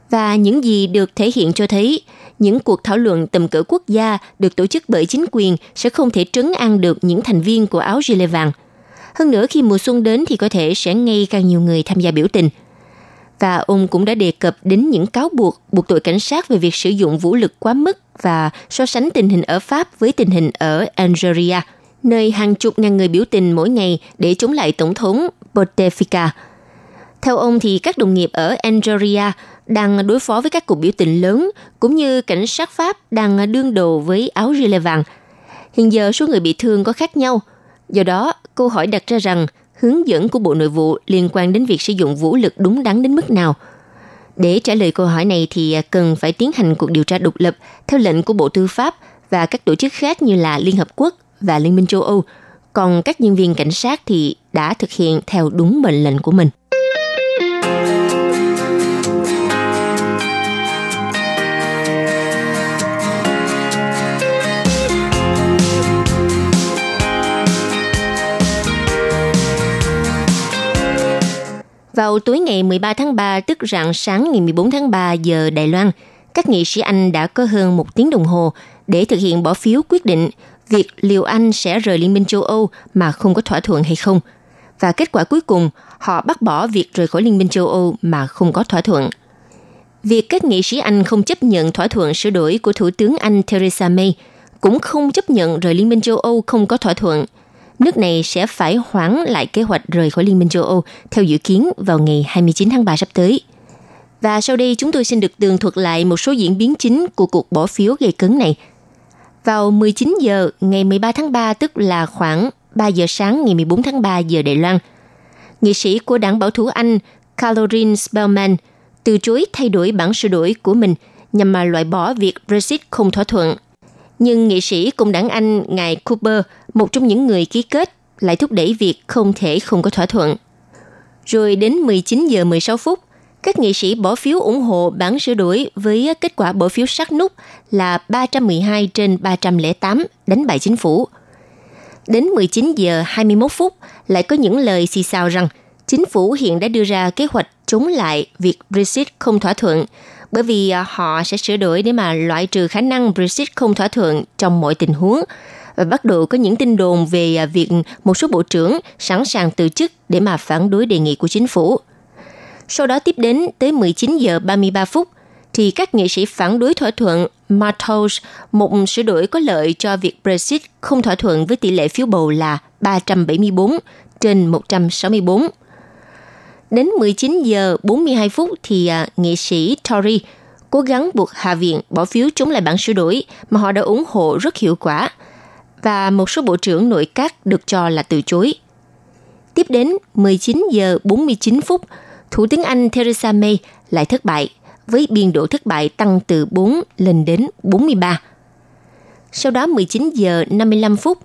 Và những gì được thể hiện cho thấy, những cuộc thảo luận tầm cỡ quốc gia được tổ chức bởi chính quyền sẽ không thể trấn an được những thành viên của áo gilet vàng. Hơn nữa, khi mùa xuân đến thì có thể sẽ ngày càng nhiều người tham gia biểu tình. Và ông cũng đã đề cập đến những cáo buộc buộc tội cảnh sát về việc sử dụng vũ lực quá mức và so sánh tình hình ở Pháp với tình hình ở Algeria, nơi hàng chục ngàn người biểu tình mỗi ngày để chống lại Tổng thống Bouteflika. Theo ông thì các đồng nghiệp ở Algeria đang đối phó với các cuộc biểu tình lớn, cũng như cảnh sát Pháp đang đương đầu với áo gilet vàng. Hiện giờ số người bị thương có khác nhau. Do đó, câu hỏi đặt ra rằng hướng dẫn của Bộ Nội vụ liên quan đến việc sử dụng vũ lực đúng đắn đến mức nào? Để trả lời câu hỏi này thì cần phải tiến hành cuộc điều tra độc lập theo lệnh của Bộ Tư pháp và các tổ chức khác như là Liên Hợp Quốc và Liên minh châu Âu. Còn các nhân viên cảnh sát thì đã thực hiện theo đúng mệnh lệnh của mình. Vào tối ngày mười ba tháng ba, tức rạng sáng ngày mười bốn tháng ba giờ Đài Loan, các nghị sĩ Anh đã có hơn một tiếng đồng hồ để thực hiện bỏ phiếu quyết định việc liệu Anh sẽ rời Liên minh châu Âu mà không có thỏa thuận hay không. Và kết quả cuối cùng, họ bác bỏ việc rời khỏi Liên minh châu Âu mà không có thỏa thuận. Việc các nghị sĩ Anh không chấp nhận thỏa thuận sửa đổi của Thủ tướng Anh Theresa May cũng không chấp nhận rời Liên minh châu Âu không có thỏa thuận. Nước này sẽ phải hoãn lại kế hoạch rời khỏi Liên minh châu Âu theo dự kiến vào ngày hai mươi chín tháng ba sắp tới. Và sau đây chúng tôi xin được tường thuật lại một số diễn biến chính của cuộc bỏ phiếu gây cấn này. Vào mười chín giờ ngày mười ba tháng ba, tức là khoảng ba giờ sáng ngày mười bốn tháng ba giờ Đài Loan, nghị sĩ của đảng bảo thủ Anh Caroline Spellman từ chối thay đổi bản sửa đổi của mình nhằm mà loại bỏ việc Brexit không thỏa thuận. Nhưng nghị sĩ Công đảng Anh ngài Cooper, một trong những người ký kết, lại thúc đẩy việc không thể không có thỏa thuận. Rồi đến mười chín giờ mười sáu phút, các nghị sĩ bỏ phiếu ủng hộ bản sửa đổi với kết quả bỏ phiếu sát nút là ba trăm mười hai trên ba trăm lẻ tám đánh bại chính phủ. Đến mười chín giờ hai mươi mốt phút, lại có những lời xì xào rằng chính phủ hiện đã đưa ra kế hoạch chống lại việc Brexit không thỏa thuận, bởi vì họ sẽ sửa đổi để mà loại trừ khả năng Brexit không thỏa thuận trong mọi tình huống. Và bắt đầu có những tin đồn về việc một số bộ trưởng sẵn sàng từ chức để mà phản đối đề nghị của chính phủ. Sau đó tiếp đến tới mười chín giờ ba mươi ba phút, thì các nghị sĩ phản đối thỏa thuận Martos, một sửa đổi có lợi cho việc Brexit không thỏa thuận với tỷ lệ phiếu bầu là ba trăm bảy mươi bốn trên một trăm sáu mươi bốn. Đến mười chín giờ bốn mươi hai phút thì à, nghị sĩ Tory cố gắng buộc Hạ viện bỏ phiếu chống lại bản sửa đổi mà họ đã ủng hộ rất hiệu quả, và một số bộ trưởng nội các được cho là từ chối. Tiếp đến mười chín giờ bốn mươi chín phút, Thủ tướng Anh Theresa May lại thất bại với biên độ thất bại tăng từ bốn lên đến bốn mươi ba. Sau đó mười chín giờ năm mươi lăm phút,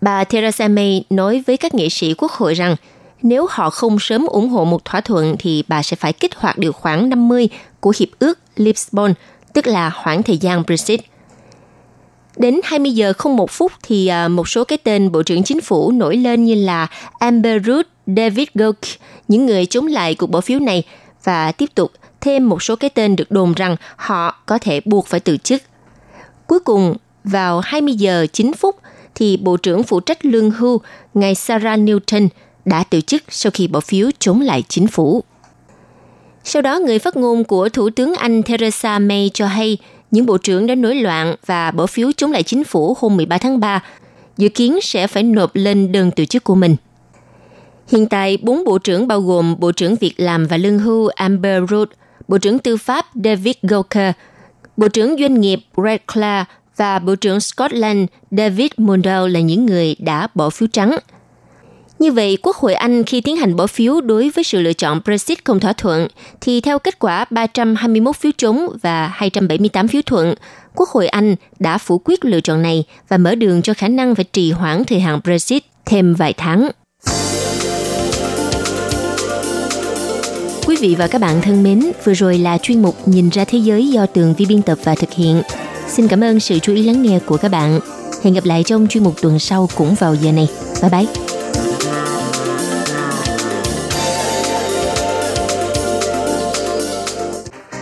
bà Theresa May nói với các nghị sĩ quốc hội rằng nếu họ không sớm ủng hộ một thỏa thuận thì bà sẽ phải kích hoạt điều khoản năm mươi của Hiệp ước Lisbon, tức là hoãn thời gian Brexit. Đến hai mươi giờ không một phút thì một số cái tên Bộ trưởng Chính phủ nổi lên như là Amber Rudd, David Stilwell, những người chống lại cuộc bỏ phiếu này, và tiếp tục thêm một số cái tên được đồn rằng họ có thể buộc phải từ chức. Cuối cùng, vào hai mươi giờ chín phút thì Bộ trưởng phụ trách lương hưu, ngài Sarah Newton, đã từ chức sau khi bỏ phiếu chống lại chính phủ. Sau đó, người phát ngôn của Thủ tướng Anh Theresa May cho hay những bộ trưởng đã nổi loạn và bỏ phiếu chống lại chính phủ hôm mười ba tháng ba, dự kiến sẽ phải nộp lên đơn từ chức của mình. Hiện tại, bốn bộ trưởng bao gồm Bộ trưởng Việc làm và Lương hưu Amber Rudd, Bộ trưởng Tư pháp David Gawker, Bộ trưởng Doanh nghiệp Red Clare và Bộ trưởng Scotland David Mundell là những người đã bỏ phiếu trắng. Như vậy, Quốc hội Anh khi tiến hành bỏ phiếu đối với sự lựa chọn Brexit không thỏa thuận, thì theo kết quả ba trăm hai mươi mốt phiếu chống và hai trăm bảy mươi tám phiếu thuận, Quốc hội Anh đã phủ quyết lựa chọn này và mở đường cho khả năng phải trì hoãn thời hạn Brexit thêm vài tháng. Quý vị và các bạn thân mến, vừa rồi là chuyên mục Nhìn ra thế giới do Tường Vi biên tập và thực hiện. Xin cảm ơn sự chú ý lắng nghe của các bạn. Hẹn gặp lại trong chuyên mục tuần sau cũng vào giờ này. Bye bye!